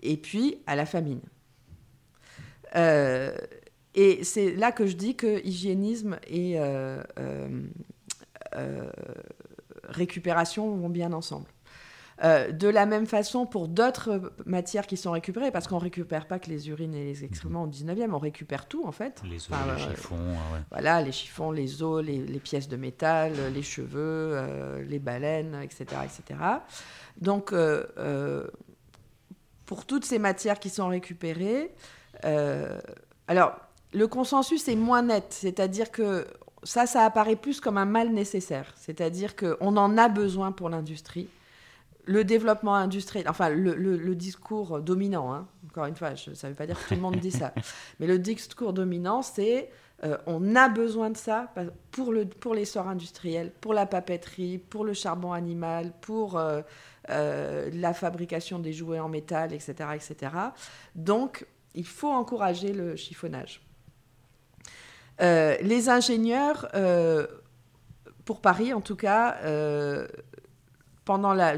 et puis à la famine. Et c'est là que je dis que hygiénisme et récupération vont bien ensemble. De la même façon pour d'autres matières qui sont récupérées, parce qu'on ne récupère pas que les urines et les excréments au 19e, on récupère tout en fait. Les os, enfin, les chiffons. Ouais. Voilà, les chiffons, les os, les pièces de métal, les cheveux, les baleines, etc. etc. Donc, pour toutes ces matières qui sont récupérées, alors, le consensus est moins net, c'est-à-dire que ça apparaît plus comme un mal nécessaire, c'est-à-dire qu'on en a besoin pour l'industrie. Le développement industriel, enfin le discours dominant, hein, encore une fois, ça ne veut pas dire que tout le monde dit ça, mais le discours dominant, c'est on a besoin de ça pour l'essor industriel, pour la papeterie, pour le charbon animal, pour la fabrication des jouets en métal, etc., etc. Donc, il faut encourager le chiffonnage. Les ingénieurs, pour Paris en tout cas,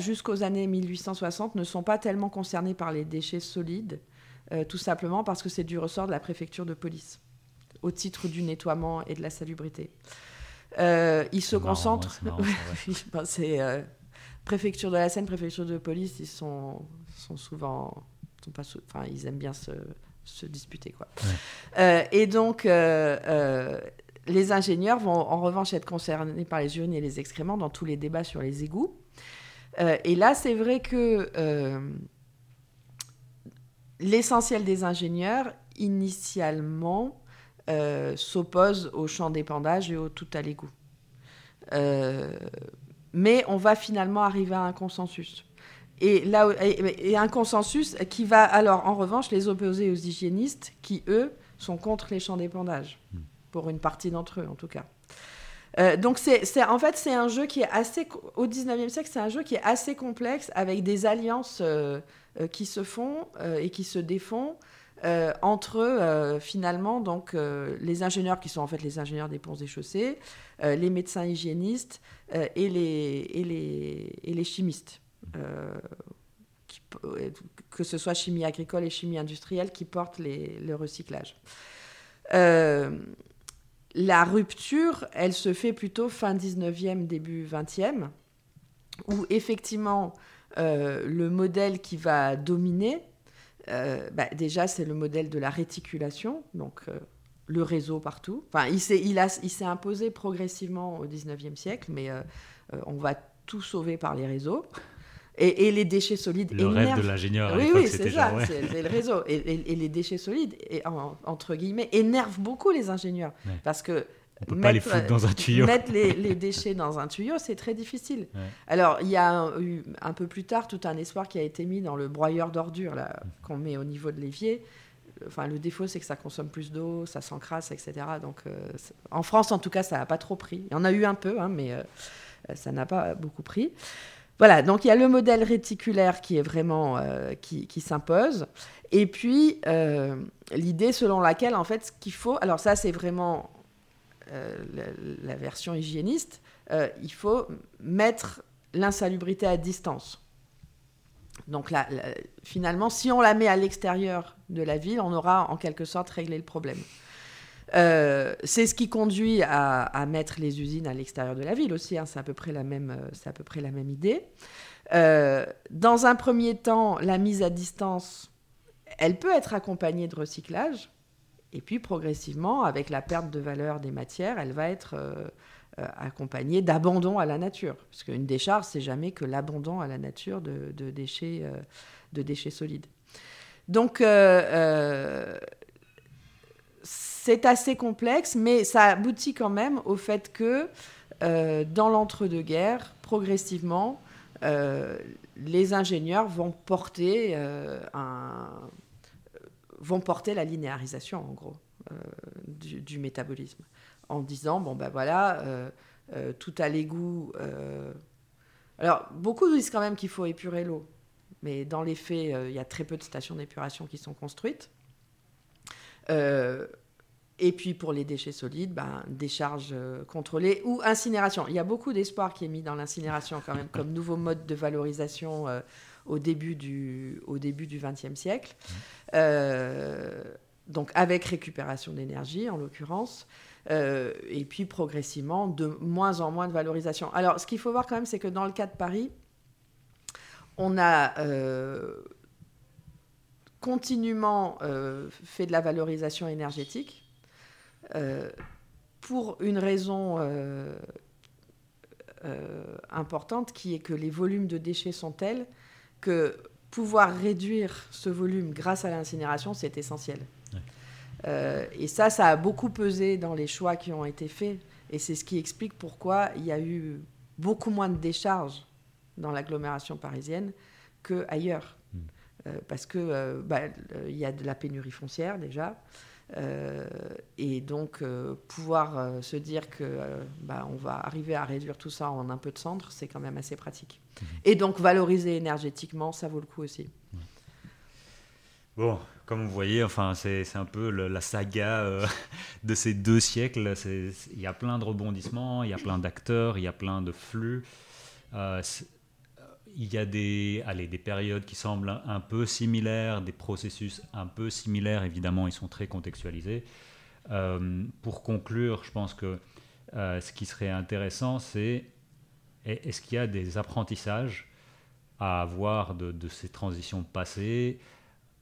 jusqu'aux années 1860, ne sont pas tellement concernés par les déchets solides, tout simplement parce que c'est du ressort de la préfecture de police, au titre du nettoiement et de la salubrité. Ils se concentrent... c'est préfecture de la Seine, préfecture de police, ils sont souvent... Enfin, ils aiment bien se disputer, quoi. Ouais. Et donc... les ingénieurs vont en revanche être concernés par les urines et les excréments dans tous les débats sur les égouts. Et là, c'est vrai que l'essentiel des ingénieurs, initialement, s'oppose au champ d'épandage et au tout à l'égout. Mais on va finalement arriver à un consensus. Et un consensus qui va alors, en revanche, les opposer aux hygiénistes qui, eux, sont contre les champs d'épandage. Pour une partie d'entre eux, en tout cas. Donc, en fait, c'est un jeu qui est assez... Au 19e siècle, c'est un jeu qui est assez complexe, avec des alliances qui se font et qui se défont entre, finalement, donc, les ingénieurs, qui sont en fait les ingénieurs des ponts et chaussées, les médecins hygiénistes et les chimistes, que ce soit chimie agricole et chimie industrielle, qui portent le recyclage. La rupture, elle se fait plutôt fin 19e, début 20e, où effectivement, le modèle qui va dominer, déjà, c'est le modèle de la réticulation, donc le réseau partout. Enfin, il s'est imposé progressivement au 19e siècle, mais on va tout sauver par les réseaux. Et les déchets solides énervent. Le rêve de l'ingénieur à l'époque, c'était ça. Oui, c'est le réseau. Et les déchets solides, entre guillemets, énervent beaucoup les ingénieurs. Ouais. Parce que on peut pas les foutre dans un tuyau. Mettre les déchets dans un tuyau, c'est très difficile. Ouais. Alors, il y a eu un peu plus tard tout un espoir qui a été mis dans le broyeur d'ordures là, qu'on met au niveau de l'évier. Enfin, le défaut, c'est que ça consomme plus d'eau, ça s'encrasse, etc. Donc, en France, en tout cas, ça n'a pas trop pris. Il y en a eu un peu, hein, mais ça n'a pas beaucoup pris. Voilà, donc il y a le modèle réticulaire qui est vraiment qui s'impose, et puis l'idée selon laquelle en fait ce qu'il faut, alors ça c'est vraiment la version hygiéniste, il faut mettre l'insalubrité à distance. Donc là, finalement, si on la met à l'extérieur de la ville, on aura en quelque sorte réglé le problème. C'est ce qui conduit à mettre les usines à l'extérieur de la ville aussi, hein, c'est à peu près la même idée. Dans un premier temps, la mise à distance, elle peut être accompagnée de recyclage, et puis progressivement, avec la perte de valeur des matières, elle va être accompagnée d'abandon à la nature. Parce qu'une décharge, c'est jamais que l'abandon à la nature de déchets solides. Donc, c'est assez complexe, mais ça aboutit quand même au fait que, dans l'entre-deux-guerres, progressivement, les ingénieurs vont porter la linéarisation, en gros, du métabolisme, en disant, tout à l'égout... Alors, beaucoup disent quand même qu'il faut épurer l'eau, mais dans les faits, il y a très peu de stations d'épuration qui sont construites. Et puis, pour les déchets solides, décharge contrôlée ou incinération. Il y a beaucoup d'espoir qui est mis dans l'incinération, quand même, comme nouveau mode de valorisation au début du XXe siècle. Donc, avec récupération d'énergie, en l'occurrence. Et puis, progressivement, de moins en moins de valorisation. Alors, ce qu'il faut voir, quand même, c'est que dans le cas de Paris, on a... continuellement fait de la valorisation énergétique pour une raison importante qui est que les volumes de déchets sont tels que pouvoir réduire ce volume grâce à l'incinération, c'est essentiel. Ouais. Et ça a beaucoup pesé dans les choix qui ont été faits. Et c'est ce qui explique pourquoi il y a eu beaucoup moins de décharges dans l'agglomération parisienne qu'ailleurs. Parce qu'il y a de la pénurie foncière déjà, et donc pouvoir se dire qu'on va arriver à réduire tout ça en un peu de cendres, c'est quand même assez pratique. Mmh. Et donc valoriser énergétiquement, ça vaut le coup aussi. Mmh. Bon, comme vous voyez, enfin, c'est un peu la saga de ces 2 siècles. Il y a plein de rebondissements, il y a plein d'acteurs, il y a plein de flux. Il y a des périodes qui semblent un peu similaires, des processus un peu similaires. Évidemment, ils sont très contextualisés. Pour conclure, je pense que ce qui serait intéressant, c'est est-ce qu'il y a des apprentissages à avoir de ces transitions passées ?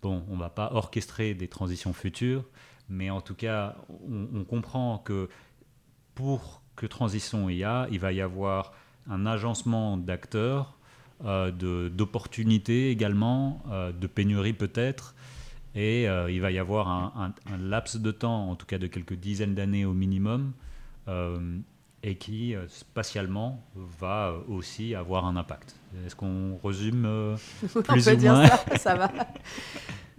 Bon, on ne va pas orchestrer des transitions futures, mais en tout cas, on comprend que pour que transition il va y avoir un agencement d'acteurs, d'opportunités également, de pénuries peut-être, et il va y avoir un laps de temps, en tout cas de quelques dizaines d'années au minimum, et qui spatialement va aussi avoir un impact. Est-ce qu'on résume plus ou moins ? On peut dire ça va.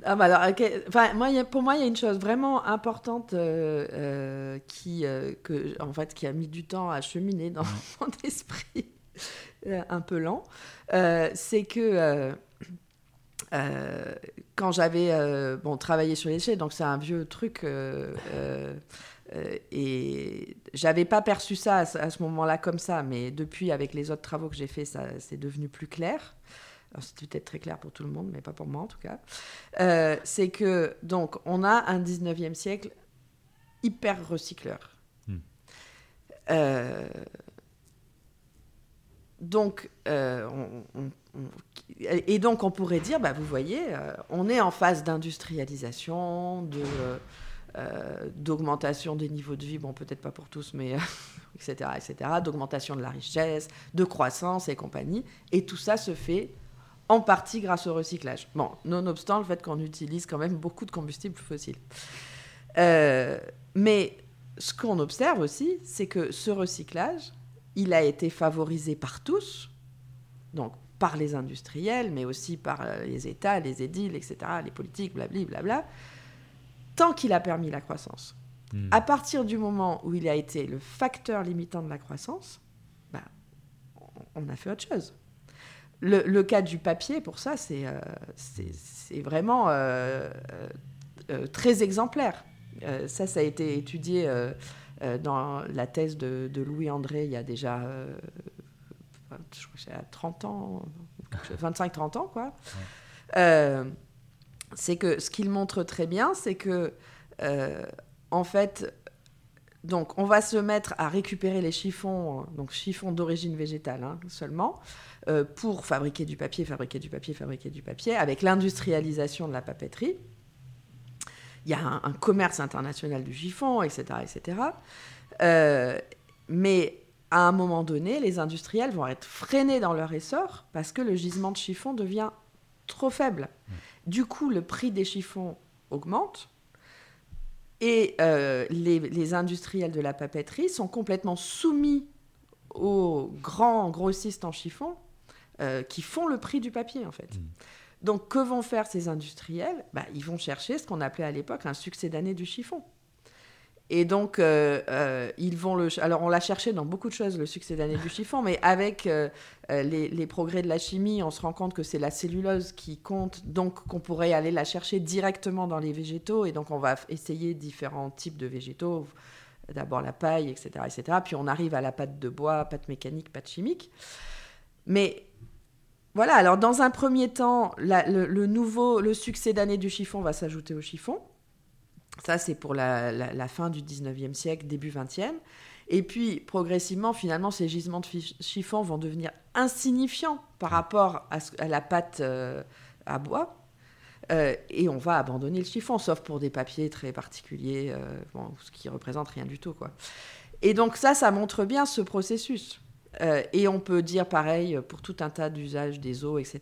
Ah, bah alors, okay. Enfin, pour moi, il y a une chose vraiment importante qui a mis du temps à cheminer dans mon esprit. Un peu lent, c'est que quand j'avais travaillé sur les déchets, donc c'est un vieux truc, et j'avais pas perçu ça à ce moment-là comme ça, mais depuis, avec les autres travaux que j'ai faits, ça c'est devenu plus clair. Alors, c'est peut-être très clair pour tout le monde, mais pas pour moi en tout cas. C'est que donc on a un 19e siècle hyper recycleur. Donc, on pourrait dire, vous voyez, on est en phase d'industrialisation, d'augmentation des niveaux de vie, bon, peut-être pas pour tous, mais etc., etc., d'augmentation de la richesse, de croissance et compagnie. Et tout ça se fait en partie grâce au recyclage. Bon, nonobstant le fait qu'on utilise quand même beaucoup de combustibles fossiles. Mais ce qu'on observe aussi, c'est que ce recyclage, il a été favorisé par tous, donc par les industriels, mais aussi par les États, les édiles, etc., les politiques, blablabla, blabla, tant qu'il a permis la croissance. Mmh. À partir du moment où il a été le facteur limitant de la croissance, on a fait autre chose. Le cas du papier, pour ça, c'est vraiment très exemplaire. Ça a été étudié... dans la thèse de Louis-André, il y a déjà je crois que c'est à 30 ans, 25-30 ans, quoi. Ouais. C'est que ce qu'il montre très bien, c'est que en fait, Donc, on va se mettre à récupérer les chiffons, donc chiffons d'origine végétale hein, seulement, pour fabriquer du papier, avec l'industrialisation de la papeterie. Il y a un commerce international du chiffon, etc. etc. Mais à un moment donné, les industriels vont être freinés dans leur essor parce que le gisement de chiffon devient trop faible. Du coup, le prix des chiffons augmente. Et les industriels de la papeterie sont complètement soumis aux grands grossistes en chiffon qui font le prix du papier, en fait. Donc, que vont faire ces industriels ? Bah, ils vont chercher ce qu'on appelait à l'époque un succédané du chiffon. Et donc, ils vont le... Alors, on l'a cherché dans beaucoup de choses, le succédané du chiffon, mais avec les progrès de la chimie, on se rend compte que c'est la cellulose qui compte, donc qu'on pourrait aller la chercher directement dans les végétaux. Et donc, on va essayer différents types de végétaux, d'abord la paille, etc., etc. Puis, on arrive à la pâte de bois, pâte mécanique, pâte chimique. Mais... Voilà, alors dans un premier temps, le succédané du chiffon va s'ajouter au chiffon. Ça, c'est pour la fin du 19e siècle, début 20e. Et puis, progressivement, finalement, ces gisements de chiffon vont devenir insignifiants par rapport à la pâte à bois. Et on va abandonner le chiffon, sauf pour des papiers très particuliers, ce qui ne représente rien du tout, quoi. Et donc ça montre bien ce processus. Et on peut dire pareil pour tout un tas d'usages des eaux, etc.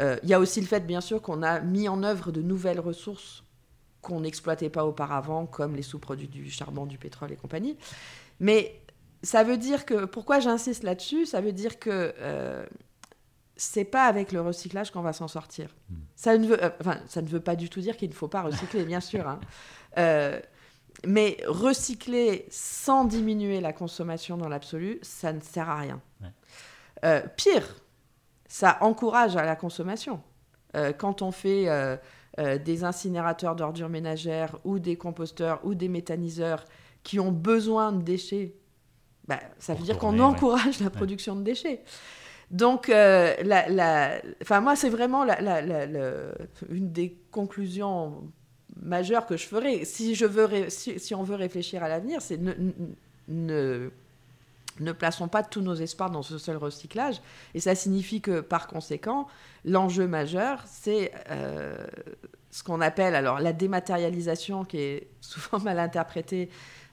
Il y a aussi le fait, bien sûr, qu'on a mis en œuvre de nouvelles ressources qu'on n'exploitait pas auparavant, comme les sous-produits du charbon, du pétrole et compagnie. Mais ça veut dire que... Pourquoi j'insiste là-dessus ? Ça veut dire que c'est pas avec le recyclage qu'on va s'en sortir. Ça ne veut pas du tout dire qu'il ne faut pas recycler, bien sûr. Hein. Mais recycler sans diminuer la consommation dans l'absolu, ça ne sert à rien. Ouais. Pire, ça encourage à la consommation. Quand on fait des incinérateurs d'ordures ménagères ou des composteurs ou des méthaniseurs qui ont besoin de déchets, ça veut dire qu'on encourage la production de déchets. Donc, moi, c'est vraiment une des conclusions majeure que je ferais. Si on veut réfléchir à l'avenir, c'est ne plaçons pas tous nos espoirs dans ce seul recyclage. Et ça signifie que, par conséquent, l'enjeu majeur, c'est ce qu'on appelle la dématérialisation, qui est souvent mal interprétée,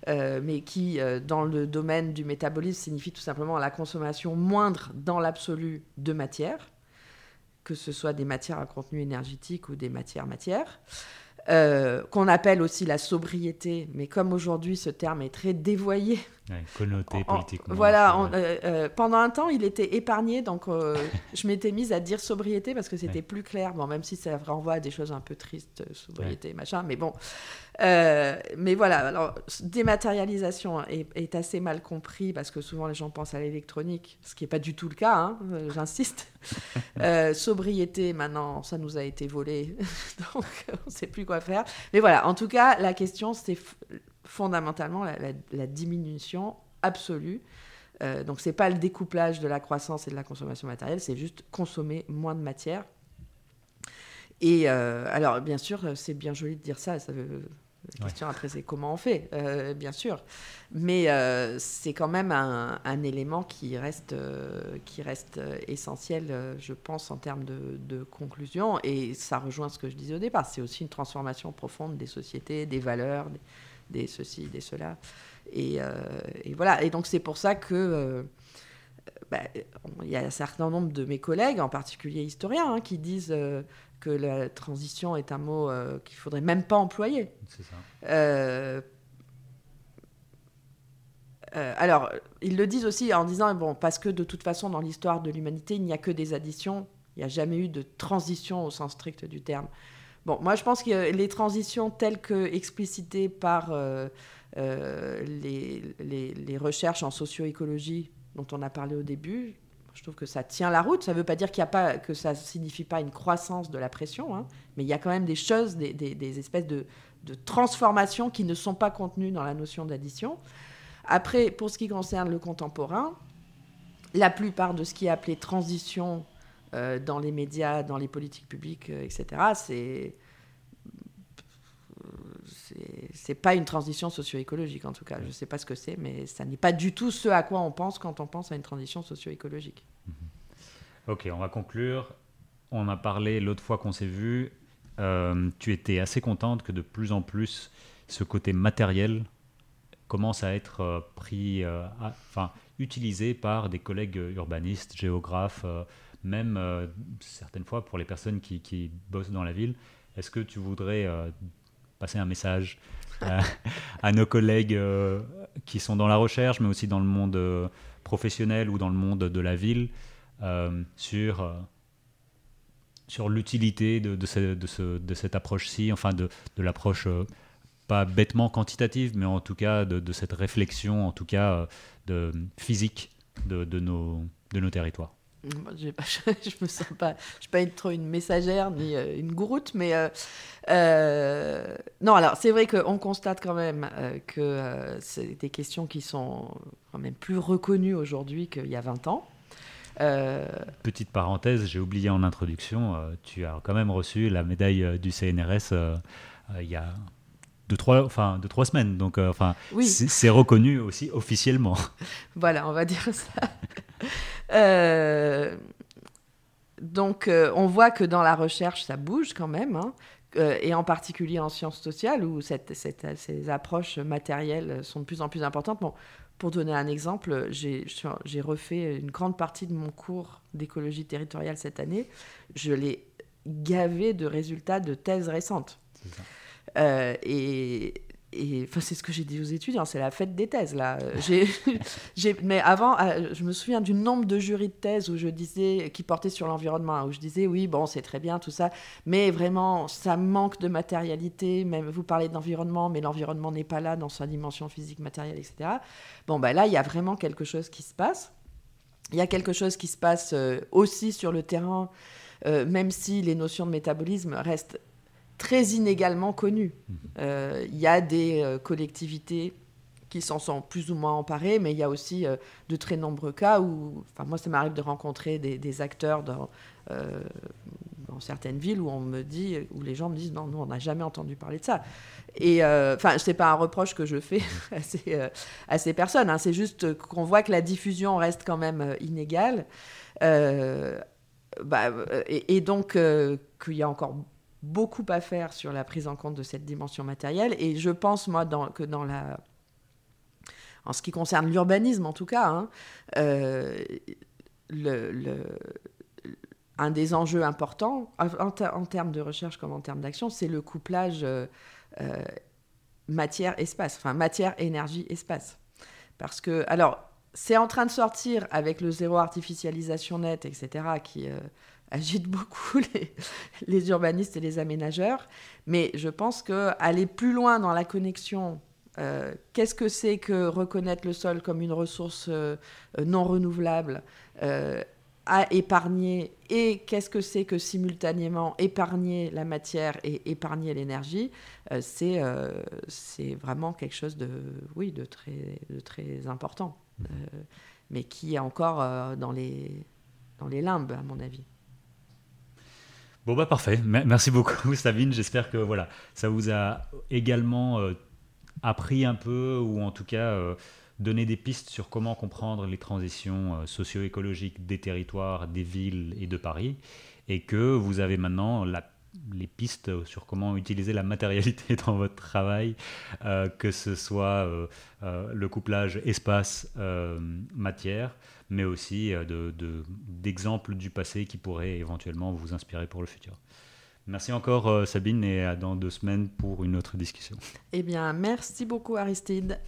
mais qui, dans le domaine du métabolisme, signifie tout simplement la consommation moindre dans l'absolu de matière, que ce soit des matières à contenu énergétique ou des matières. Qu'on appelle aussi la sobriété, mais comme aujourd'hui ce terme est très dévoyé, connoté politiquement. Pendant un temps il était épargné, donc je m'étais mise à dire sobriété parce que c'était plus clair. Bon, même si ça renvoie à des choses un peu tristes, sobriété, machin. Mais bon, mais voilà. Alors, dématérialisation est assez mal compris parce que souvent les gens pensent à l'électronique, ce qui n'est pas du tout le cas. Hein, j'insiste. Sobriété, maintenant, ça nous a été volé, donc on ne sait plus quoi faire. Mais voilà. En tout cas, la question, c'est fondamentalement la diminution absolue. Donc, ce n'est pas le découplage de la croissance et de la consommation matérielle, c'est juste consommer moins de matière. Et alors, bien sûr, c'est bien joli de dire ça. La question après, c'est comment on fait, bien sûr. Mais c'est quand même un élément qui reste essentiel, je pense, en termes de conclusion. Et ça rejoint ce que je disais au départ. C'est aussi une transformation profonde des sociétés, des valeurs, des ceci, des cela, et voilà. Et donc c'est pour ça que y a un certain nombre de mes collègues, en particulier historiens, hein, qui disent que la transition est un mot qu'il faudrait même pas employer. C'est ça. Alors ils le disent aussi en disant parce que de toute façon dans l'histoire de l'humanité il n'y a que des additions, il n'y a jamais eu de transition au sens strict du terme. Bon, moi, je pense que les transitions telles qu'explicitées par les recherches en socio-écologie dont on a parlé au début, je trouve que ça tient la route. Ça ne veut pas dire que ça ne signifie pas une croissance de la pression, hein, mais il y a quand même des choses, des espèces de transformations qui ne sont pas contenues dans la notion d'addition. Après, pour ce qui concerne le contemporain, la plupart de ce qui est appelé transition dans les médias, dans les politiques publiques, etc. C'est c'est pas une transition socio-écologique, en tout cas. Je ne sais pas ce que c'est, mais ça n'est pas du tout ce à quoi on pense quand on pense à une transition socio-écologique. Ok, on va conclure. On a parlé l'autre fois qu'on s'est vu. Tu étais assez contente que de plus en plus ce côté matériel commence à être utilisé par des collègues urbanistes, géographes, même certaines fois pour les personnes qui bossent dans la ville. Est-ce que tu voudrais passer un message à nos collègues qui sont dans la recherche, mais aussi dans le monde professionnel ou dans le monde de la ville, sur l'utilité de cette approche-ci, enfin de l'approche pas bêtement quantitative, mais en tout cas de cette réflexion, en tout cas physique de nos territoires. Je me sens pas, je suis pas trop une messagère ni une gouroute, mais non. Alors c'est vrai qu'on constate quand même que c'est des questions qui sont quand même plus reconnues aujourd'hui qu'il y a 20 ans. Petite parenthèse, j'ai oublié en introduction, tu as quand même reçu la médaille du CNRS il y a 2-3 semaines, donc oui. C'est reconnu aussi officiellement. Voilà, on va dire ça. Donc on voit que dans la recherche ça bouge quand même, hein, et en particulier en sciences sociales où ces approches matérielles sont de plus en plus importantes. Bon, pour donner un exemple, j'ai refait une grande partie de mon cours d'écologie territoriale cette année. Je l'ai gavé de résultats de thèses récentes. C'est ça. C'est ce que j'ai dit aux étudiants, c'est la fête des thèses là. Mais avant, je me souviens du nombre de jurys de thèse qui portaient sur l'environnement, où je disais oui, bon, c'est très bien tout ça, mais vraiment ça manque de matérialité. Même vous parlez d'environnement, mais l'environnement n'est pas là dans sa dimension physique, matérielle, etc. Bon, bah là, il y a vraiment quelque chose qui se passe. Il y a quelque chose qui se passe aussi sur le terrain, même si les notions de métabolisme restent très inégalement connu. Il y a des collectivités qui s'en sont plus ou moins emparées, mais il y a aussi de très nombreux cas où... Moi, ça m'arrive de rencontrer des acteurs dans certaines villes où les gens me disent « Non, nous, on n'a jamais entendu parler de ça. » Et ce n'est pas un reproche que je fais à ces personnes. Hein. C'est juste qu'on voit que la diffusion reste quand même inégale. Donc, qu'il y a encore... beaucoup à faire sur la prise en compte de cette dimension matérielle. Et je pense, moi, en ce qui concerne l'urbanisme, en tout cas, hein, un des enjeux importants, en termes de recherche comme en termes d'action, c'est le couplage matière-espace, enfin matière-énergie-espace. Parce que, alors, c'est en train de sortir avec le zéro artificialisation nette, etc., qui... agite beaucoup les urbanistes et les aménageurs. Mais je pense qu'aller plus loin dans la connexion, qu'est-ce que c'est que reconnaître le sol comme une ressource non renouvelable à épargner, et qu'est-ce que c'est que simultanément épargner la matière et épargner l'énergie, c'est vraiment quelque chose de très important, mais qui est encore dans les limbes, à mon avis. Bon, bah parfait. Merci beaucoup, Sabine. J'espère que ça vous a également appris un peu, ou en tout cas donné des pistes sur comment comprendre les transitions socio-écologiques des territoires, des villes et de Paris, et que vous avez maintenant les pistes sur comment utiliser la matérialité dans votre travail, que ce soit le couplage espace-matière, mais aussi d'exemples du passé qui pourraient éventuellement vous inspirer pour le futur. Merci encore Sabine, et à dans 2 semaines pour une autre discussion. Eh bien, merci beaucoup Aristide.